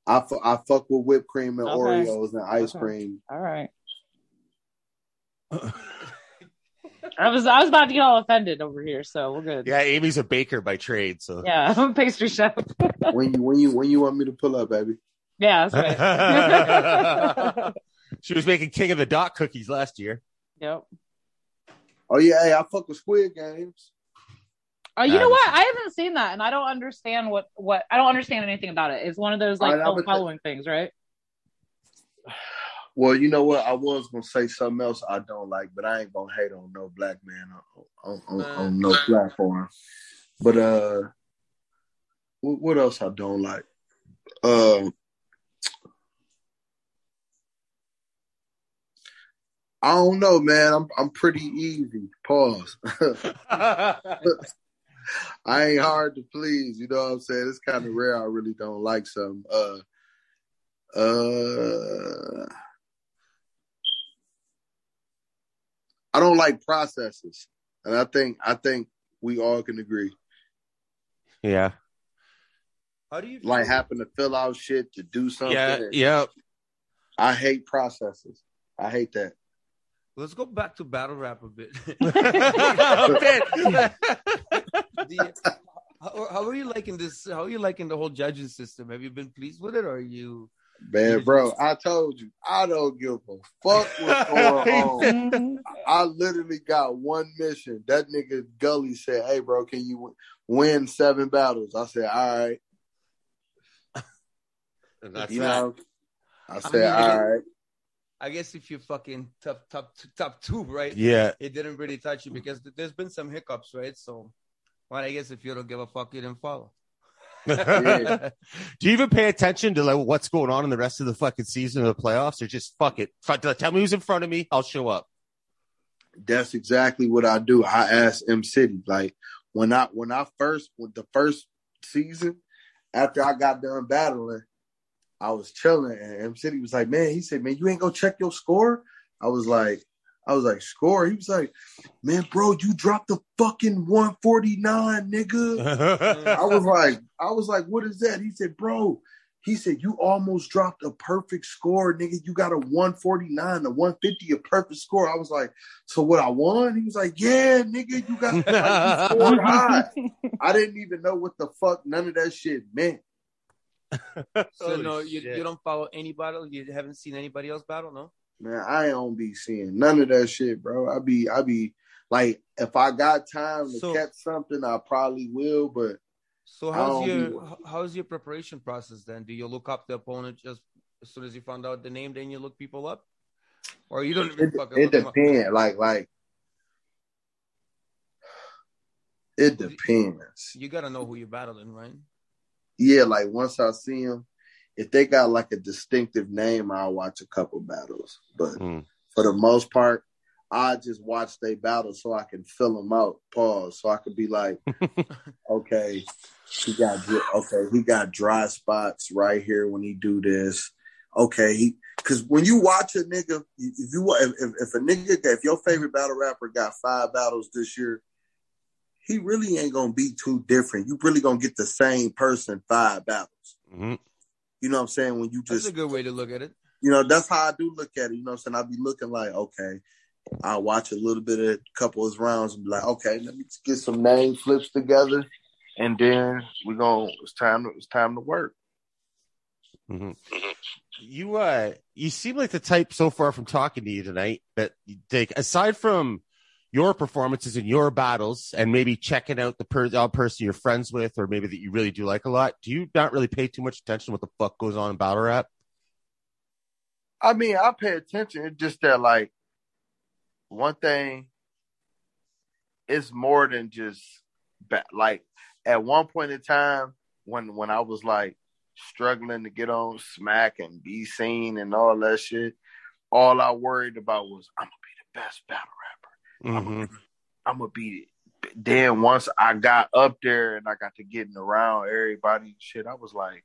I fuck with whipped cream and Oreos and ice cream. All right. I was about to get all offended over here, so we're good. Yeah, Amy's a baker by trade, so yeah, I'm a pastry chef. when you want me to pull up, baby? Yeah, that's right. She was making King of the Dot cookies last year. Yep. Oh yeah, hey, I fuck with Squid Games. You know what? I haven't seen that, and I don't understand what I don't understand anything about it. It's one of those like following things, right? Well, you know what? I was gonna say something else I don't like, but I ain't gonna hate on no black man on no platform. But what else I don't like? I don't know, man. I'm pretty easy. Pause. I ain't hard to please. You know what I'm saying? It's kind of rare I really don't like something. I don't like processes, and I think we all can agree. Yeah. How do you like happen to fill out shit to do something? Yeah. I hate processes. I hate that. Let's go back to battle rap a bit. How are you liking the whole judging system? Have you been pleased with it, or are you? Man, bro, I told you, I don't give a fuck what's going on. I literally got one mission. That nigga Gully said, "Hey, bro, can you win 7 battles?" I said, "All right." And that's I said, "All right." I guess if you're fucking top 2, right? Yeah. It didn't really touch you because there's been some hiccups, right? So, well, I guess if you don't give a fuck, you didn't follow. Yeah. Do you even pay attention to like what's going on in the rest of the fucking season of the playoffs, or just fuck it? Tell me who's in front of me. I'll show up. That's exactly what I do. I ask M-City. Like when I first season, after I got done battling, I was chilling, and M-City was like, man, he said, man, you ain't gonna check your score? I was like, score? He was like, man, bro, you dropped the fucking 149, nigga. I was like, what is that? He said, bro, he said, you almost dropped a perfect score, nigga. You got a 149, a 150, a perfect score. I was like, so what, I won? He was like, yeah, nigga, you got like, you scored high. I didn't even know what the fuck none of that shit meant. So no, you don't follow any battle? You haven't seen anybody else battle, no? Man, I don't be seeing none of that shit, bro. I be like, if I got time to catch something, I probably will. But so how's your preparation process then? Do you look up the opponent just as soon as you found out the name, then you look people up, or you don't? It depends. Like it depends. You gotta know who you're battling, right? Yeah, like once I see him. If they got like a distinctive name, I'll watch a couple battles. But for the most part, I just watch they battle so I can fill them out. Pause. So I could be like, okay, he got dry spots right here when he do this. Okay, because when you watch a nigga, if your favorite battle rapper got 5 battles this year, he really ain't gonna be too different. You really gonna get the same person 5 battles. Mm-hmm. You know what I'm saying? When you just, that's a good way to look at it. You know, that's how I do look at it. You know what I'm saying? I'll be looking like, okay, I'll watch a little bit of a couple of his rounds and be like, okay, let me get some name flips together. And then we're going, it's time to work. Mm-hmm. You seem like the type so far from talking to you tonight that you take, aside from your performances in your battles and maybe checking out the person you're friends with, or maybe that you really do like a lot, do you not really pay too much attention to what the fuck goes on in battle rap? I mean, I pay attention. It's just that, like, one thing, it's more than just, like, at one point in time, when I was, like, struggling to get on Smack and be seen and all that shit, all I worried about was, I'm going to be the best battle rapper. Mm-hmm. I'm gonna beat it. Then once I got up there and I got to getting around everybody and shit, I was like,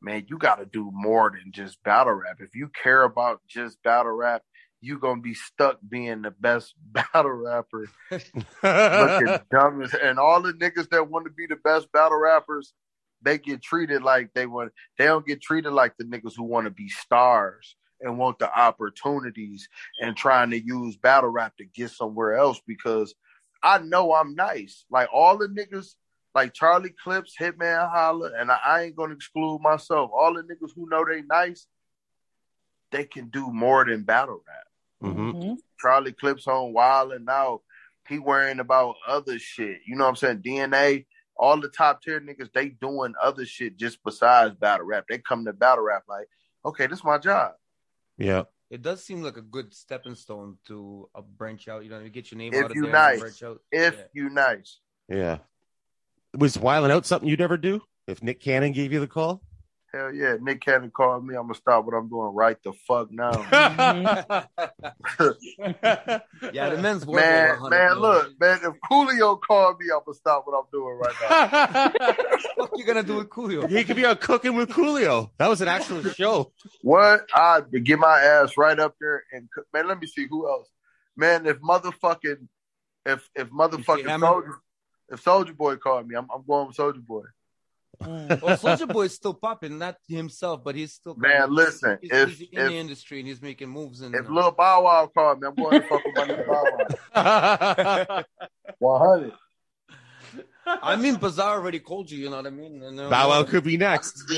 man, you gotta do more than just battle rap. If you care about just battle rap, you gonna be stuck being the best battle rapper. Looking dumb as, and all the niggas that want to be the best battle rappers, they get treated like they don't get treated like the niggas who want to be stars and want the opportunities and trying to use battle rap to get somewhere else, because I know I'm nice. Like all the niggas, like Charlie Clips, Hitman Holla, and I ain't going to exclude myself. All the niggas who know they nice, they can do more than battle rap. Mm-hmm. Charlie Clips on Wildin' Out, he worrying about other shit. You know what I'm saying? DNA, all the top tier niggas, they doing other shit just besides battle rap. They come to battle rap like, okay, this is my job. Yeah, it does seem like a good stepping stone to a branch out. You know, you get your name out of there. Nice. Branch out. If you nice, yeah. Was Wildin' Out something you'd ever do? If Nick Cannon gave you the call? Hell yeah, Nick Cannon called me. I'm gonna stop what I'm doing right the fuck now. Yeah, the men's world. Man, look, man. If Coolio called me, I'm gonna stop what I'm doing right now. What you gonna do with Coolio? He could be on Cooking with Coolio. That was an actual show. What? I get my ass right up there and cook. Man, let me see who else. Man, if Soulja Boy called me, I'm going with Soulja Boy. Well, Soulja Boy is still popping, not himself, but he's still listen. He's in the industry and he's making moves. If Lil Bow Wow called me, I'm going to fuck with my Lil Bow Wow. 100. I mean, Bizarre already called you. You know what I mean? Bow Wow could be next.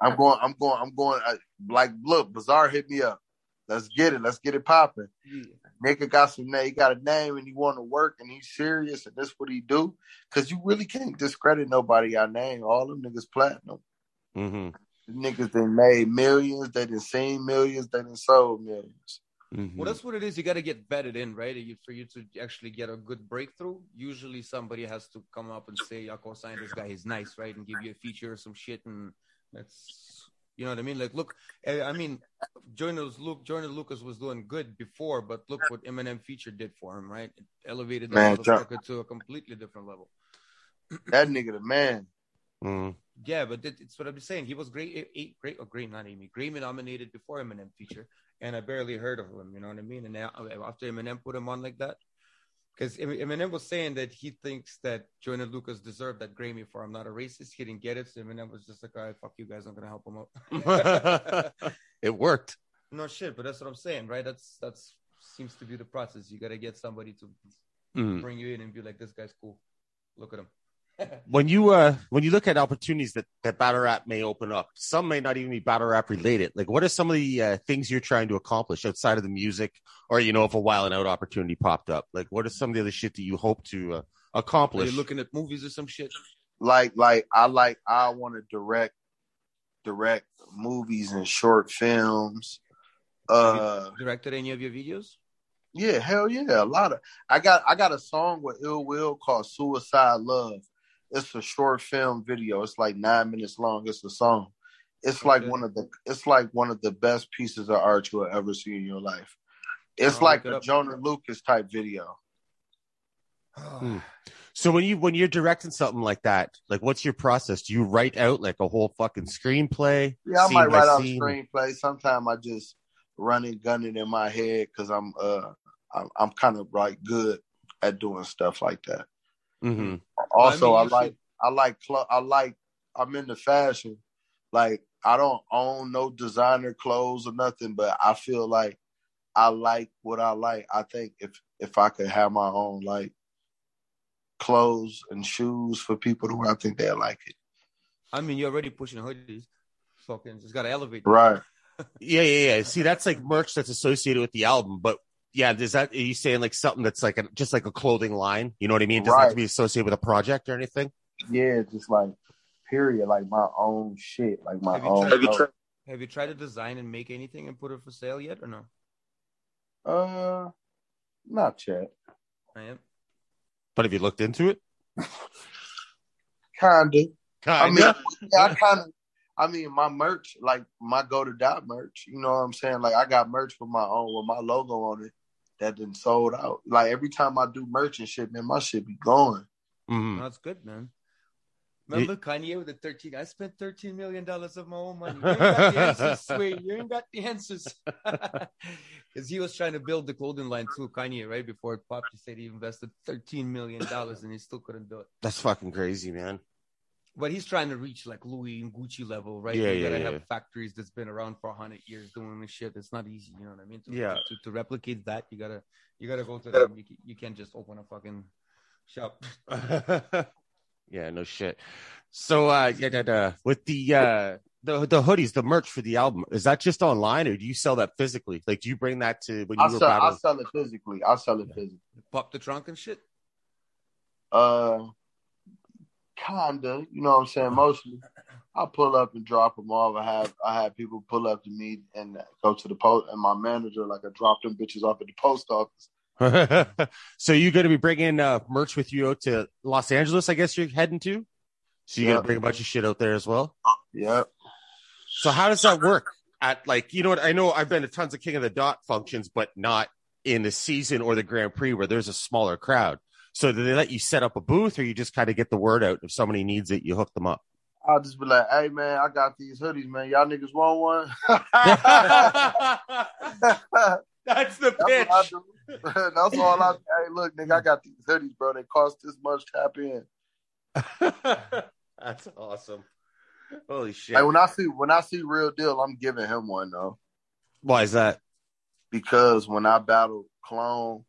I'm going. Like, look, Bizarre hit me up. Let's get it. Let's get it popping. Yeah. Nigga got some name. He got a name and he want to work and he's serious and that's what he do. Because you really can't discredit nobody I name. All them niggas platinum. Mm-hmm. The niggas that made millions. They done seen millions. They done sold millions. Mm-hmm. Well, that's what it is. You got to get vetted in, right? For you to actually get a good breakthrough, usually somebody has to come up and say, I co-signed this guy. He's nice, right? And give you a feature or some shit. And that's... You know what I mean? Like, look, I mean, Joyner Lucas was doing good before, but look what Eminem feature did for him, right? It elevated the motherfucker to a completely different level. That nigga the man. Yeah, but it's what I'm saying. He was Grammy nominated before Eminem feature, and I barely heard of him. You know what I mean? And now, after Eminem put him on like that, because Eminem was saying that he thinks that Joyner Lucas deserved that Grammy for "I'm Not a Racist." He didn't get it, so Eminem was just like, "All right, fuck you guys. I'm gonna help him out." It worked. No shit, but that's what I'm saying, right? That's seems to be the process. You gotta get somebody to bring you in and be like, "This guy's cool. Look at him." When you look at opportunities that battle rap may open up, some may not even be battle rap related. Like, what are some of the things you're trying to accomplish outside of the music, or if a Wild 'N Out opportunity popped up? Like, what are some of the other shit that you hope to accomplish? Are you looking at movies or some shit? I want to direct movies and short films. Have you directed any of your videos? Yeah, hell yeah, a lot of. I got a song with Ill Will called "Suicide Love." It's a short film video. It's like 9 minutes long. It's a song. It's like one of the best pieces of art you'll ever see in your life. It's like a Joyner Lucas type video. So when you're directing something like that, like, what's your process? Do you write out like a whole fucking screenplay? Yeah, I might write out a screenplay. Sometimes I just run and gun it in my head because I'm kind of like good at doing stuff like that. Mm-hmm. Also, I'm into fashion. Like, I don't own no designer clothes or nothing, but I feel like I like what I like. I think if I could have my own like clothes and shoes for people to wear, I think they'll like it. I mean, you're already pushing hoodies. Fucking just gotta elevate them. Right. Yeah. See, that's like merch that's associated with the album, but. Yeah, are you saying like something that's like just like a clothing line? You know what I mean? It doesn't have to be associated with a project or anything. Yeah, just like period, like my own shit, like my own. Have you tried to design and make anything and put it for sale yet, or no? Not yet. I am. But have you looked into it? Kinda. My merch, like my Go to Dot merch, you know what I'm saying? Like, I got merch for my own with my logo on it that then sold out. Like, every time I do merch and shit, man, my shit be going. Mm-hmm. That's good, man. Remember Kanye with the 13? I spent $13 million of my own money. You ain't got the answers, sweet. You ain't got the answers. Because he was trying to build the clothing line too, Kanye, right? Before it popped, he said he invested $13 million and he still couldn't do it. That's fucking crazy, man. But he's trying to reach like Louis and Gucci level, right? Yeah, you gotta have factories that's been around for 100 years doing this shit. It's not easy, you know what I mean? To replicate that, you gotta go to them. You can't just open a fucking shop. Yeah, no shit. So with the hoodies, the merch for the album, is that just online or do you sell that physically? Like, do you bring that to when you were battling? I sell it physically. Pop the trunk and shit. Kinda, you know what I'm saying? Mostly, I pull up and drop them off. I have people pull up to me and go to the post, and my manager, like, I drop them bitches off at the post office. So you're going to be bringing merch with you out to Los Angeles, I guess you're heading to? So you're going to bring a bunch of shit out there as well? Yep. So how does that work? At like, you know what? I know I've been to tons of King of the Dot functions, but not in the season or the Grand Prix where there's a smaller crowd. So do they let you set up a booth, or you just kind of get the word out? If somebody needs it, you hook them up. I'll just be like, "Hey, man, I got these hoodies, man. Y'all niggas want one?" That's the pitch. That's all I do. Hey, look, nigga, I got these hoodies, bro. They cost this much. Tap in. That's awesome. Holy shit. Hey, when I see Real Deal, I'm giving him one, though. Why is that? Because when I battled Clone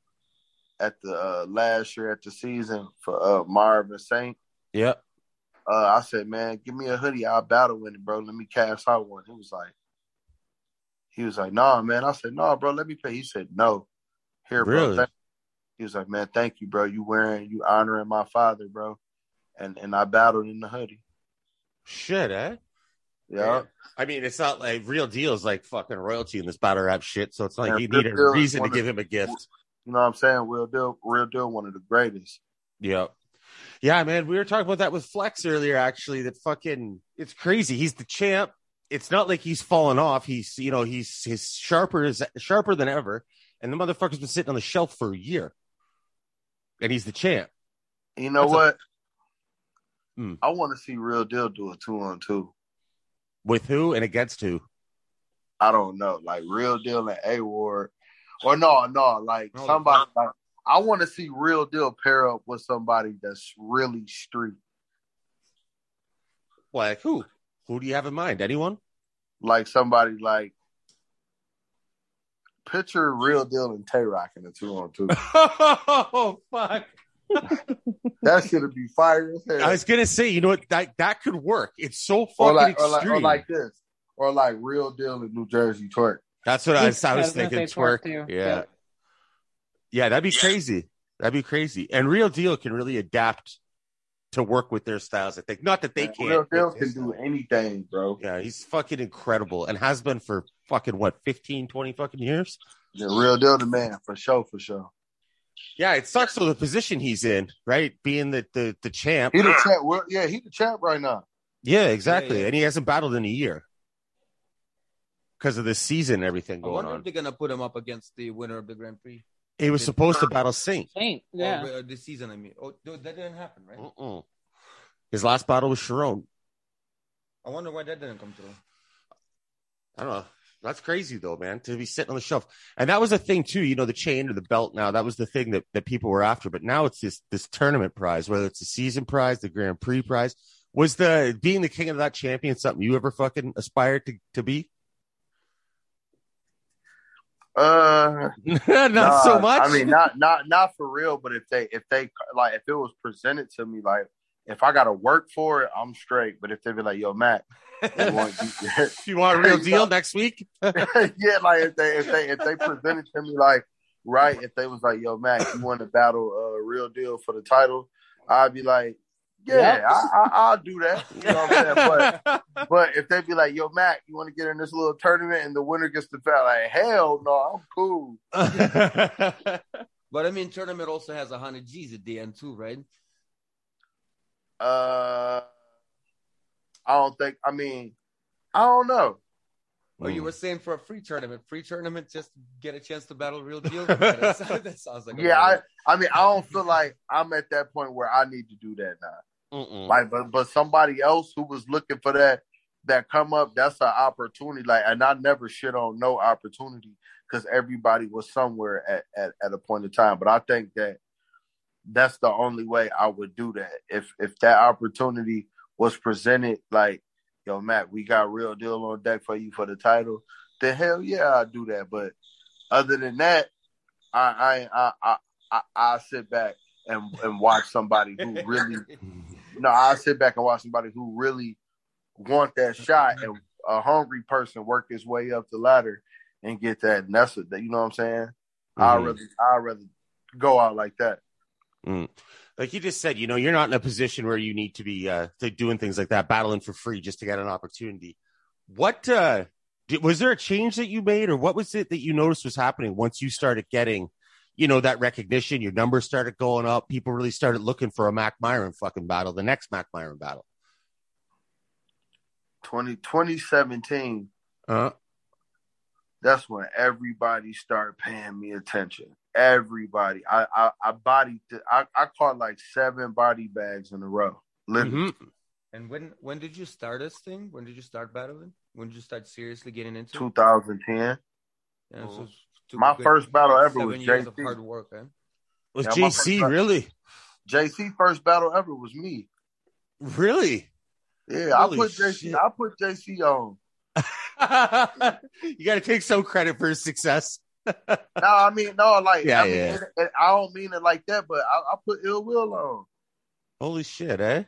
at the last year at the season for Marvin Saint. Yep. I said, "Man, give me a hoodie. I'll battle with it, bro. Let me cash out one." He was like, "Nah, man." I said, "Nah, bro, let me pay." He said, "No. Here, really? Bro." He was like, "Man, thank you, bro. You honoring my father, bro." And I battled in the hoodie. Shit, eh? Yeah. I mean, it's not like Real Deal is like fucking royalty in this battle rap shit, so it's like you need a reason to give him a gift. You know what I'm saying? Real Deal, one of the greatest. Yeah. Yeah, man. We were talking about that with Flex earlier, actually, that fucking, it's crazy. He's the champ. It's not like he's fallen off. He's sharper than ever. And the motherfucker's been sitting on the shelf for a year. And he's the champ. You know what? I want to see Real Deal do a 2-on-2. With who and against who? I don't know. Like Real Deal and A-Ward. Or no, like somebody. Like, I want to see Real Deal pair up with somebody that's really street. Like who? Who do you have in mind? Anyone? Like somebody like. Picture Real Deal and Tay-Rock in a 2-on-2. Oh, fuck. That should be fire as hell. I was going to say, you know what? That could work. It's so fucking extreme. Or like this. Or like Real Deal in New Jersey twerk. That's what I was thinking. Twerk. Yeah, that'd be crazy. That'd be crazy. And Real Deal can really adapt to work with their styles, I think. Not that they can't. Real Deal can do anything, bro. Yeah, he's fucking incredible and has been for fucking, what, 15, 20 fucking years? Yeah, Real Deal the man, for sure. Yeah, it sucks for the position he's in, right? Being the champ. He the champ. Yeah, he the champ right now. Yeah, exactly. Yeah. And he hasn't battled in a year because of the season and everything going on. I wonder if they're going to put him up against the winner of the Grand Prix. He was supposed to battle Saint. Yeah. Or this season, I mean. Oh, that didn't happen, right? His last battle was Sharon. I wonder why that didn't come through. I don't know. That's crazy, though, man, to be sitting on the shelf. And that was a thing, too, you know, the chain or the belt now. That was the thing that people were after. But now it's this tournament prize, whether it's the season prize, the Grand Prix prize. Was being the King of the Dot champion something you ever fucking aspired to be? Not so much. I mean, not for real. But if they like, if it was presented to me, like if I got to work for it, I'm straight. But if they be like, "Yo, Mac, you want a Real Deal next week?" Yeah, like if they presented to me, like right, if they was like, "Yo, Mac, you want to battle a Real Deal for the title?" I'd be like, "Yeah, I'll do that." You know what I'm saying? But if they be like, "Yo, Mac, you want to get in this little tournament and the winner gets the belt," like, hell no, I'm cool. But I mean, tournament also has 100 G's at the end too, right? I don't know. Well, you were saying for a free tournament, just get a chance to battle Real Deal. That sounds like I don't feel like I'm at that point where I need to do that now. Like, but somebody else who was looking for that come up, that's an opportunity. Like, and I never shit on no opportunity because everybody was somewhere at a point in time. But I think that's the only way I would do that if that opportunity was presented, like. Yo, Matt, we got Real Deal on deck for you for the title. The hell yeah, I'll do that. But other than that, I sit back and watch somebody who really I sit back and watch somebody who really want that shot, and a hungry person work his way up the ladder and get that. And that's what, you know what I'm saying? Mm-hmm. I'd rather go out like that. Mm. Like you just said, you know, you're not in a position where you need to be doing things like that, battling for free just to get an opportunity. What was there a change that you made, or what was it that you noticed was happening once you started getting, you know, that recognition? Your numbers started going up. People really started looking for a Mackk Myron fucking battle, the next Mackk Myron battle. 2017. That's when everybody started paying me attention. Everybody. I caught like 7 body bags in a row. Literally. Mm-hmm. And when did you start this thing? When did you start battling? When did you start seriously getting into it? 2010. Yeah, so my first battle ever was JC. Of hard work, eh? Was JC really? JC first battle ever was me. Really? Yeah, I put JC on. You got to take some credit for his success. I don't mean it like that, but I put Ill Will on. Holy shit, eh?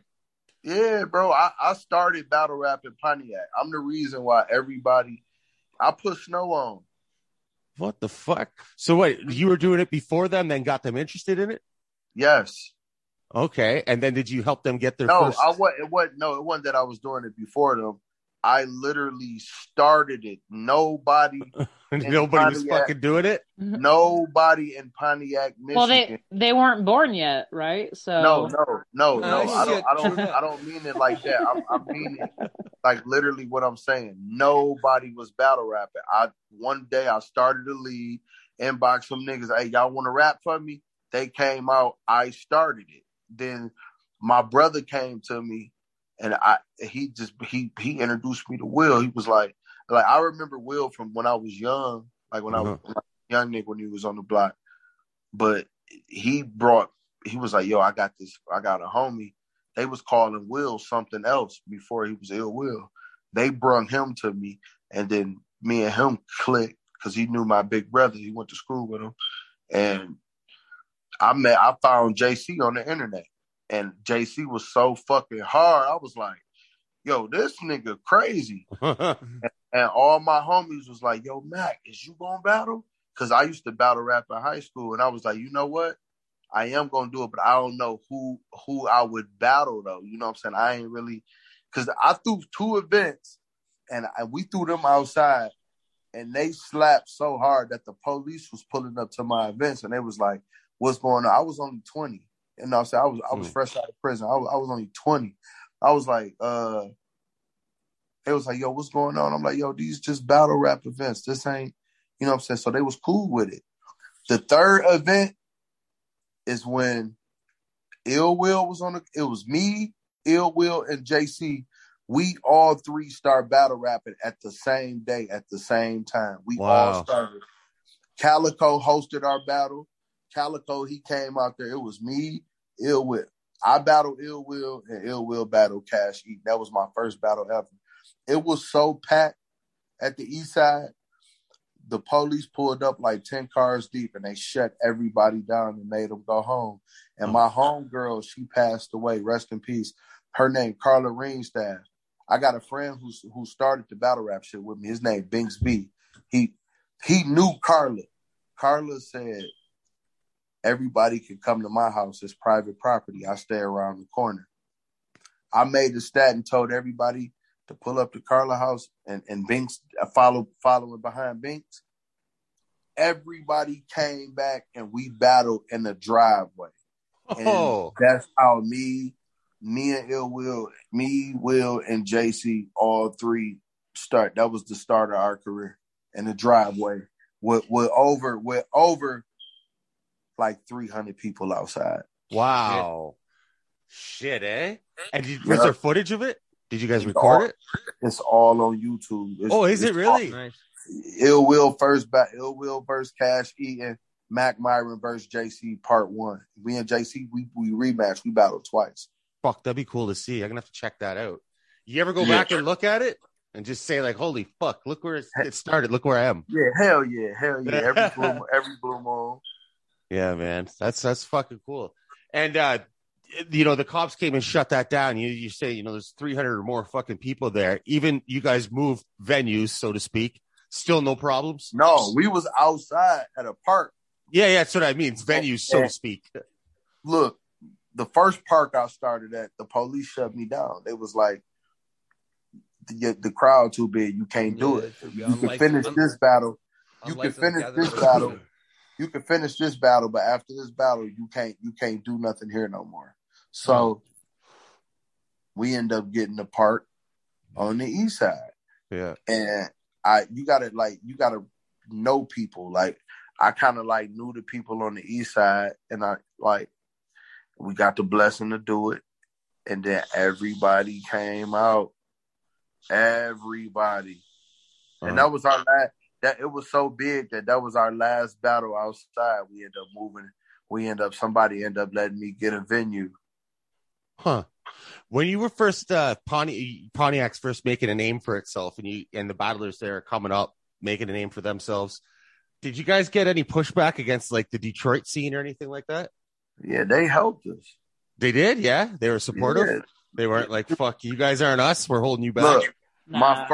Yeah, bro. I started battle rap in Pontiac. I'm the reason why everybody. I put Snow on. What the fuck? So wait, you were doing it before them, then got them interested in it? Yes. Okay, and then did you help them get their? No, first... it wasn't that I was doing it before them. I literally started it. Nobody was fucking doing it. Nobody in Pontiac, Michigan. Well, they weren't born yet, right? So no. I don't mean it like that. I mean it like literally what I'm saying. Nobody was battle rapping. One day I started a lead, inbox some niggas. Hey, y'all want to rap for me? They came out. I started it. Then my brother came to me and he introduced me to Will. He was like I remember Will from when I was young, like when I was like a young nigga when he was on the block. But he was like, yo, I got a homie. They was calling Will something else before he was Ill Will. They brought him to me, and then me and him clicked because he knew my big brother. He went to school with him. And I found JC on the internet, and JC was so fucking hard. I was like, yo, this nigga crazy. and all my homies was like, yo, Mac, is you gonna battle? Because I used to battle rap in high school, and I was like, you know what? I am gonna do it, but I don't know who I would battle though. You know what I'm saying? I ain't really, because I threw two events, and we threw them outside, and they slapped so hard that the police was pulling up to my events, and they was like, what's going on? I was only 20. And I said, I was fresh out of prison. I was only 20. I was like, they was like, yo, what's going on? I'm like, yo, these just battle rap events. This ain't, you know what I'm saying? So they was cool with it. The third event is when Ill Will was on it was me, Ill Will, and JC. We all three start battle rapping at the same day, at the same time. We all started. Calico hosted our battle. Calico, he came out there. It was me, Ill Will. I battled Ill Will, and Ill Will battled Cash Eat. That was my first battle ever. It was so packed at the East Side. The police pulled up like 10 cars deep, and they shut everybody down and made them go home. And my homegirl, she passed away. Rest in peace. Her name, Carla Ringstaff. I got a friend who started the battle rap shit with me. His name, Binks B. He knew Carla. Carla said, everybody can come to my house. It's private property. I stay around the corner. I made a stat and told everybody to pull up to Carla house, and Binks following behind Binks. Everybody came back, and we battled in the driveway. Oh. And that's how me and Ill Will, me, Will, and JC, all three start. That was the start of our career in the driveway. We're over like 300 people outside. Wow. Shit, eh? And was there footage of it? Did you guys record it? It's all on YouTube. Is it really? Nice. Ill Will versus Cash E, and Mackk Myron versus JC Part 1. We and JC, we rematched. We battled twice. Fuck, that'd be cool to see. I'm going to have to check that out. You ever go back and look at it? And just say, like, holy fuck, look where it started. Look where I am. Yeah, hell yeah. Every blue moon. Yeah, man, that's fucking cool. And you know, the cops came and shut that down. You say, you know, there's 300 or more fucking people there. Even you guys moved venues, so to speak. Still no problems. No, we was outside at a park. Yeah, that's what I mean. It's venues, so to speak. Look, the first park I started at, the police shut me down. They was like, the crowd too big. You can't do it. You can finish this battle. You can finish this battle, but after this battle, you can't do nothing here no more. So we end up getting a park on the east side. Yeah. And you gotta know people. Like, I kinda like knew the people on the east side, and we got the blessing to do it. And then everybody came out. Everybody. Uh-huh. And that was our last. That it was so big that was our last battle outside. We ended up moving. Somebody ended up letting me get a venue. Huh. When you were first Pontiac's first making a name for itself, and the battlers there are coming up making a name for themselves, did you guys get any pushback against like the Detroit scene or anything like that? Yeah, they helped us. They did, yeah. They were supportive. Yeah. They weren't like, fuck, you guys aren't us, we're holding you back. Look, my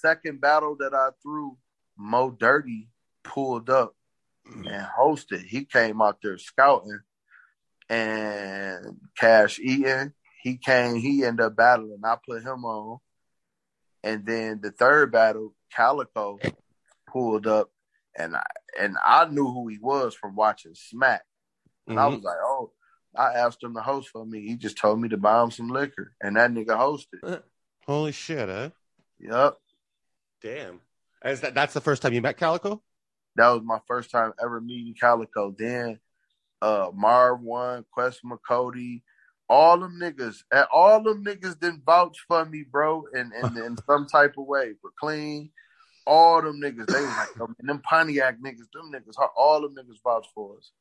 second battle that I threw, Mo Dirty pulled up and hosted. He came out there scouting, and Cash Eaton, he came. He ended up battling. I put him on, and then the third battle, Calico pulled up, and I knew who he was from watching Smack, and I was like, oh, I asked him to host for me. He just told me to buy him some liquor, and that nigga hosted. Holy shit, huh? Yep. Damn. That's the first time you met Calico? That was my first time ever meeting Calico. Then Marv One, Quest McCody, all them niggas. And all them niggas didn't vouch for me, bro, in some type of way. But Clean, all them niggas, they was like, and them Pontiac niggas, them niggas, all them niggas vouched for us.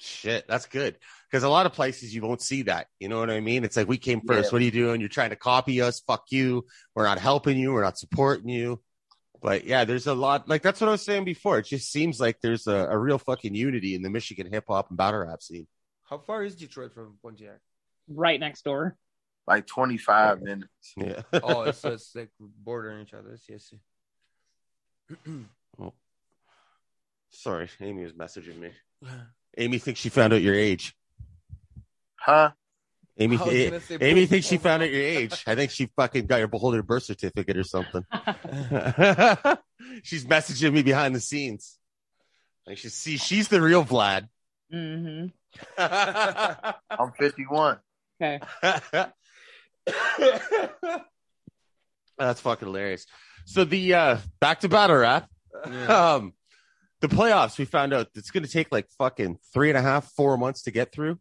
Shit, that's good. Because a lot of places you won't see that. You know what I mean? It's like, we came first. Yeah. What are you doing? You're trying to copy us. Fuck you. We're not helping you. We're not supporting you. But yeah, there's a lot. Like, that's what I was saying before. It just seems like there's a real fucking unity in the Michigan hip hop and battle rap scene. How far is Detroit from Pontiac? Right next door. Like 25 minutes. Yeah. Oh, it's like bordering each other. Yes. Oh. Sorry, Amy was messaging me. Amy thinks she found out your age. Huh? Amy thinks she found out your age. I think she fucking got your beholder birth certificate or something. She's messaging me behind the scenes. Like, she's the real Vlad. Mm-hmm. I'm 51. Okay. That's fucking hilarious. So the back to battle rap. Yeah. The playoffs, we found out it's going to take like fucking 3.5-4 months to get through.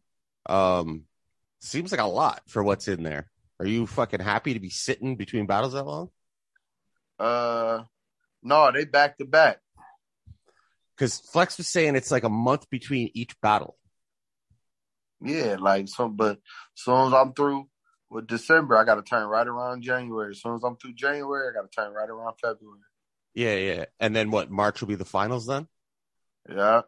Seems like a lot for what's in there. Are you fucking happy to be sitting between battles that long? No, they back to back. Because Flex was saying it's like a month between each battle. Yeah, like so. But as soon as I'm through with December, I got to turn right around January. As soon as I'm through January, I got to turn right around February. Yeah, yeah. And then what, March will be the finals then? Yeah.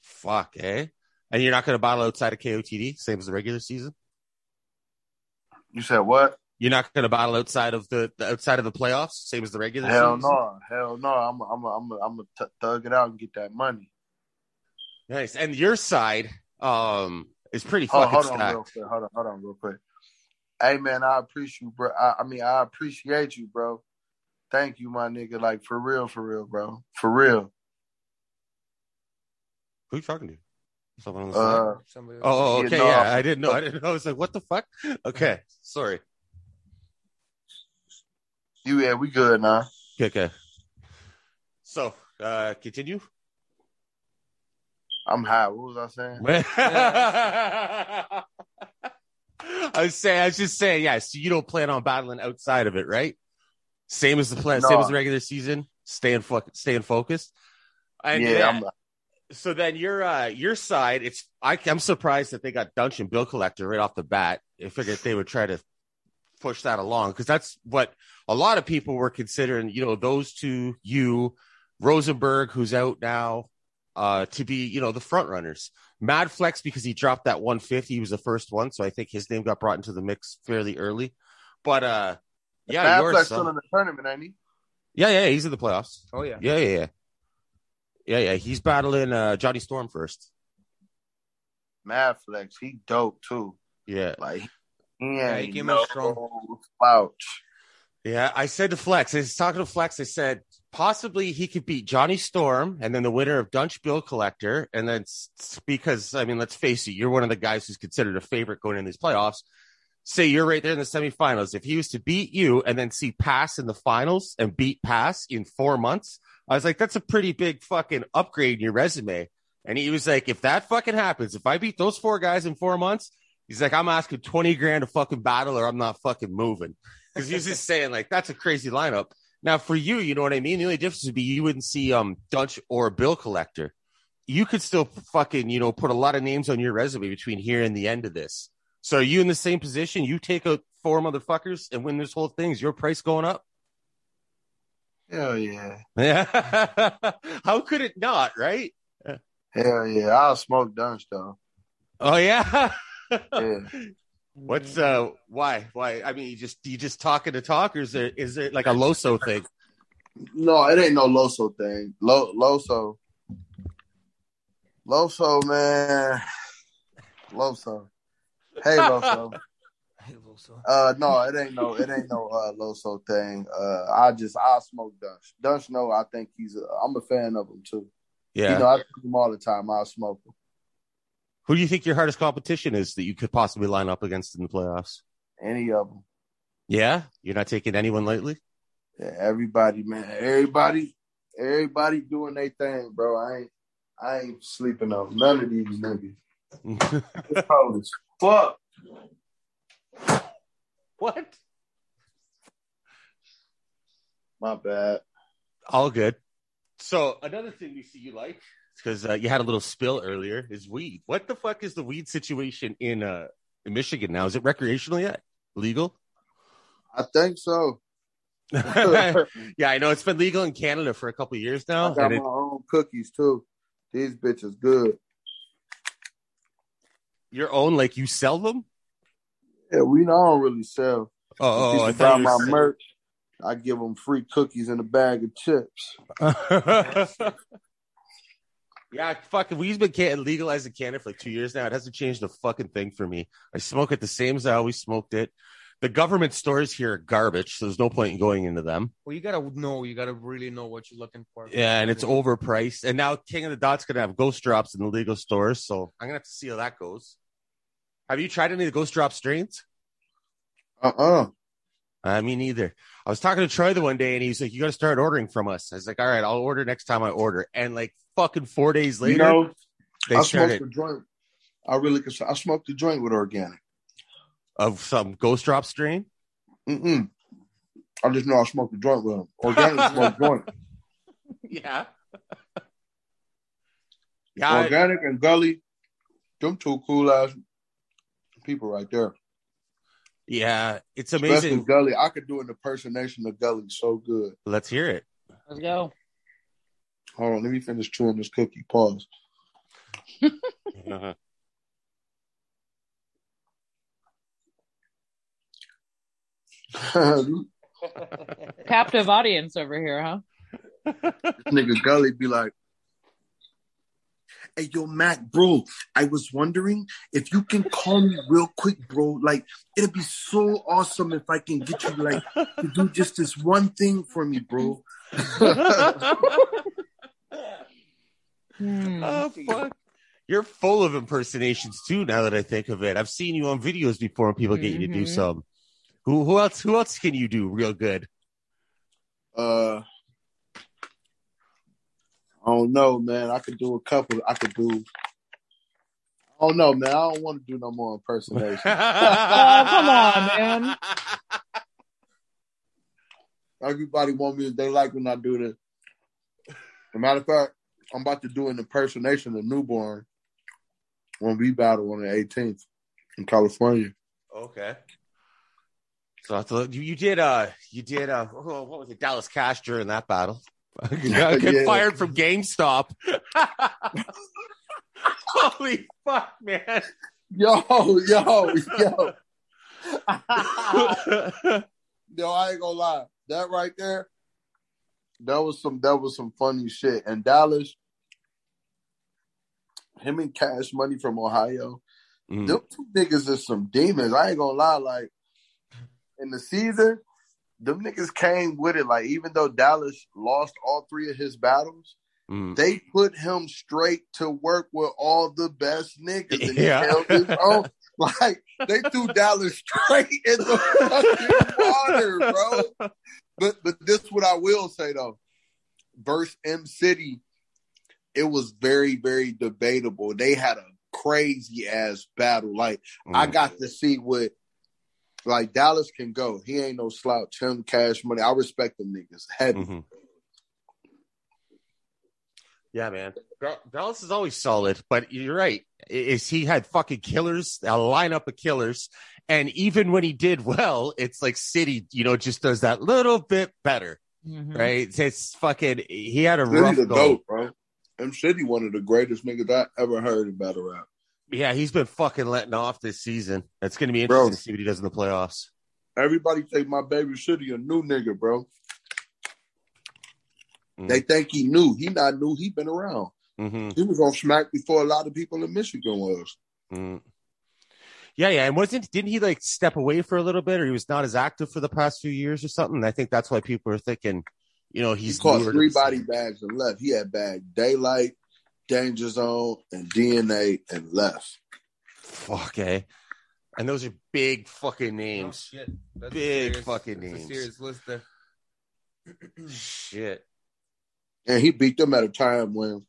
Fuck, eh? And you're not going to battle outside of KOTD, same as the regular season? You said what? You're not going to battle outside of the playoffs, same as the regular season? Hell no. I'm going to thug it out and get that money. Nice. And your side is pretty fucking stacked. Hold on real quick. Hey, man, I appreciate you, bro. I appreciate you, bro. Thank you, my nigga. Like, for real, bro. For real. Who you talking to? Someone on the side? Oh, okay. Yeah, I didn't know. I was like, what the fuck? Okay, sorry. Yeah, we good now. Okay. So, continue. I'm high. What was I saying? I was just saying, yeah, so you don't plan on battling outside of it, right? Same as the plan, no. Same as the regular season. Staying focused. And yeah. Then, so then your side, I'm surprised that they got Dunch and Bill Collector right off the bat. I figured they would try to push that along because that's what a lot of people were considering. You know, those two, Rosenberg, who's out now, to be the front runners. Mad Flex, because he dropped that 150, he was the first one, so I think his name got brought into the mix fairly early. But yeah, Flex still in the tournament, ain't he? Yeah, he's in the playoffs. Oh yeah. Yeah. He's battling Johnny Storm first. Mad Flex, he dope too. Yeah. Like he came out strong. Slouch. Yeah, I was talking to Flex, I said possibly he could beat Johnny Storm and then the winner of Dunch Bill Collector, and then because I mean, let's face it, you're one of the guys who's considered a favorite going in these playoffs. Say you're right there in the semifinals. If he was to beat you and then see Pass in the finals and beat Pass in 4 months, I was like, that's a pretty big fucking upgrade in your resume. And he was like, if that fucking happens, if I beat those four guys in 4 months, he's like, I'm asking $20,000 to fucking battle or I'm not fucking moving. Because he was just saying, like, that's a crazy lineup. Now, for you, you know what I mean? The only difference would be you wouldn't see Dunch or Bill Collector. You could still fucking, put a lot of names on your resume between here and the end of this. So are you in the same position? You take out four motherfuckers and win this whole thing. Is your price going up? Hell yeah. Yeah. How could it not, right? Hell yeah. I'll smoke Dunch though. Oh yeah? Yeah. What's why? I mean, you just talking to talkers, or is it like a Loso thing? No, it ain't no Loso thing. Loso, man. Loso. Hey, Loso. No, it ain't no Loso thing. I'll smoke Dunch. Dunch, no, I think I'm a fan of him too. Yeah. I smoke him all the time. I'll smoke him. Who do you think your hardest competition is that you could possibly line up against in the playoffs? Any of them. Yeah? You're not taking anyone lately? Yeah, everybody, man. Everybody doing their thing, bro. I ain't sleeping on none of these niggas. It's cold as fuck. What? My bad. All good. So another thing we see you like, because you had a little spill earlier, is weed. What the fuck is the weed situation in Michigan now? Is it recreational yet? Legal? I think so. Yeah, I know it's been legal in Canada for a couple of years now. I got my own cookies too. These bitches good. Your own, like you sell them? Yeah, we don't really sell. Oh, I thought my merch. I give them free cookies and a bag of chips. Yeah, fucking weed's been legalized in Canada for like 2 years now. It hasn't changed a fucking thing for me. I smoke it the same as I always smoked it. The government stores here are garbage, so there's no point in going into them. Well, you gotta know. You gotta really know what you're looking for. Yeah, and it's overpriced. And now King of the Dot's gonna have ghost drops in the legal stores, so I'm gonna have to see how that goes. Have you tried any of the ghost drop strains? Me neither. I was talking to Troy the one day, and he's like, "You gotta start ordering from us." I was like, "All right, I'll order next time I order." And like fucking 4 days later, they started. I smoked a joint with Organic. Of some ghost drop strain? Mm-mm. I just know I smoked a joint with him. Organic smoked joint. Yeah. Organic and Gully, them two cool ass people right there. Yeah, it's amazing. Especially Gully. I could do an impersonation of Gully so good. Let's hear it. Let's go. Hold on, let me finish chewing this cookie. Pause. Captive audience over here, huh? This nigga Gully be like, "Hey, yo, Mac, bro, I was wondering if you can call me real quick, bro. Like, it'd be so awesome if I can get you, like, to do just this one thing for me, bro." Oh, fuck. You're full of impersonations, too, now that I think of it. I've seen you on videos before and people get you to do some. Who else can you do real good? I don't know, man. I could do a couple. I don't know, man. I don't want to do no more impersonation. Oh, come on, man. Everybody want me. They like when I do this. As a matter of fact, I'm about to do an impersonation of Newborn when we battle on the 18th in California. Okay. So you did what was it, Dallas Cash during that battle? Get fired from GameStop. Holy fuck, man. Yo. Yo, I ain't gonna lie. That right there, that was some funny shit. And Dallas, him and Cash Money from Ohio, them two niggas is some demons. I ain't gonna lie, like, in the season, them niggas came with it. Like, even though Dallas lost all three of his battles, they put him straight to work with all the best niggas. And he held his own. Like, they threw Dallas straight in the fucking water, bro. But this is what I will say, though. Versus M-City, it was very, very debatable. They had a crazy-ass battle. Like, I got to see what... Like, Dallas can go. He ain't no slouch. Him, Cash Money. I respect them niggas. Heavy. Yeah, man. Dallas is always solid, but you're right. He had fucking killers, a lineup of killers. And even when he did well, it's like City, you know, just does that little bit better. Right? It's fucking, he had a rough goal. Dope, bro. M-City, one of the greatest niggas I ever heard in battle rap. Yeah, he's been fucking letting off this season. It's going to be interesting to see what he does in the playoffs. Everybody think my baby City a new nigga, bro. They think he new. He not new. He been around. He was on Smack before a lot of people in Michigan was. Yeah. And didn't he like step away for a little bit, or he was not as active for the past few years or something? I think that's why people are thinking, you know, he caught three body bags and left. He had bag Daylight, Danger Zone, and DNA, and left. Fuck, eh? And those are big fucking names. Oh, shit. That's a serious list there. Shit. And he beat them at a time when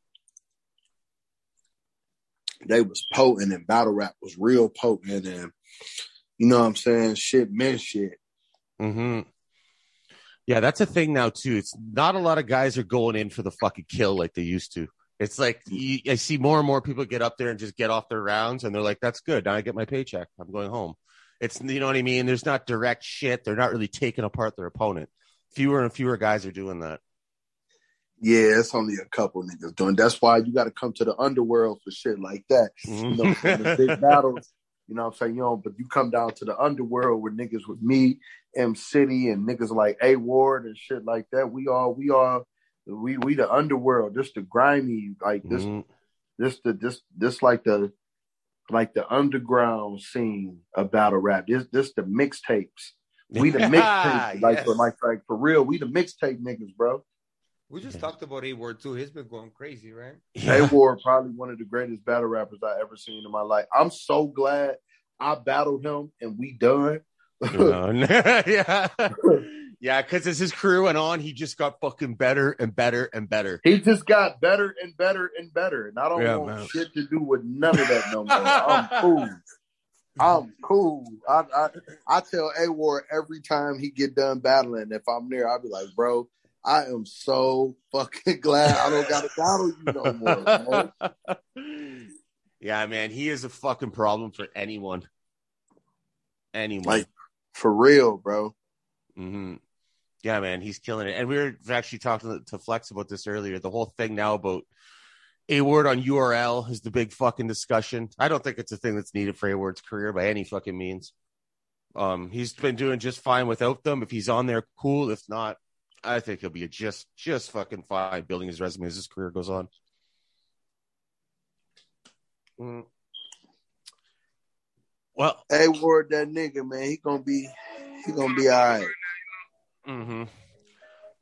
they was potent, and battle rap was real potent, and you know what I'm saying? Shit meant shit. Mm-hmm. Yeah, that's a thing now, too. It's not a lot of guys are going in for the fucking kill like they used to. It's like I see more and more people get up there and just get off their rounds, and they're like, that's good. Now I get my paycheck. I'm going home. It's, you know what I mean? There's not direct shit. They're not really taking apart their opponent. Fewer and fewer guys are doing that. Yeah, it's only a couple niggas doing. That's why you got to come to the underworld for shit like that. Mm-hmm. You know, for the big battles. You know what I'm saying? You know, but you come down to the underworld with niggas with me, M-City, and niggas like A Ward and shit like that. We the underworld. This the grimy, like this, mm-hmm. this like the underground scene of battle rap. This the mixtapes. We the mixtapes, like, yes. like for real. We the mixtape niggas, bro. We just talked about A-Ward, too. He's been going crazy, right? Yeah. A-Ward, probably one of the greatest battle rappers I ever seen in my life. I'm so glad I battled him and we done. Yeah, yeah, because as his career went on, he just got fucking better and better and better. He just got better and better and better. And I don't want shit to do with none of that no more. I'm cool. I tell A-Ward every time he get done battling, if I'm there, I'll be like, bro, I am so fucking glad I don't got to battle you no more, man. Yeah, man, he is a fucking problem for anyone. Like, for real, bro. Mm-hmm. Yeah, man, he's killing it. And we were actually talking to Flex about this earlier. The whole thing now about A-Ward on URL is the big fucking discussion. I don't think it's a thing that's needed for A-Ward's career by any fucking means. He's been doing just fine without them. If he's on there, cool. If not, I think he'll be just fucking fine building his resume as his career goes on. Mm. Well, A-Ward, that nigga, man, he gonna be all right. Mm-hmm.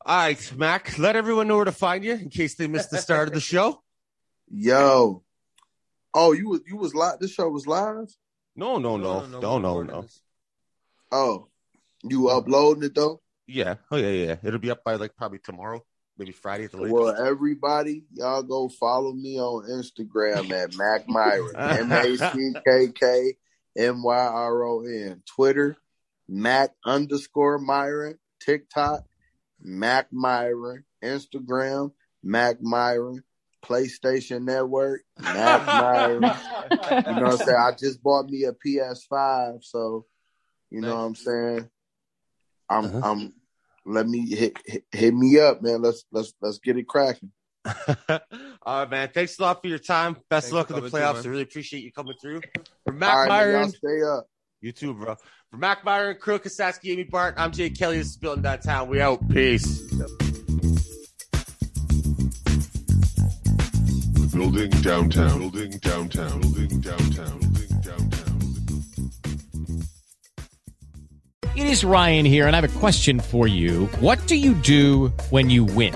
All right, Smack, let everyone know where to find you in case they missed the start of the show. Yo, oh, you was live. This show was live. No. Oh, you uploading it though? Yeah. Oh, yeah. It'll be up by like probably tomorrow, maybe Friday at the latest. Well, everybody, y'all go follow me on Instagram at Mackk Myron, MackKKMyron. Twitter, Mack_Myron. TikTok, Mackk Myron. Instagram, Mackk Myron. PlayStation Network, Mackk Myron. You know what I'm saying? I just bought me a PS5, so you know what I'm saying? I'm let me hit me up, man. Let's get it cracking. All right, man. Thanks a lot for your time. Best luck in the playoffs. I really appreciate you coming through. For Mackk Myron, stay up. You too, bro. For Mackk Myron, Kirill Kasatskiy, Amy Barton, I'm Jay Kelly. This is Building Downtown. We out. Peace. Building Downtown. Building Downtown. Building Downtown. Building Downtown. It is Ryan here, and I have a question for you. What do you do when you win?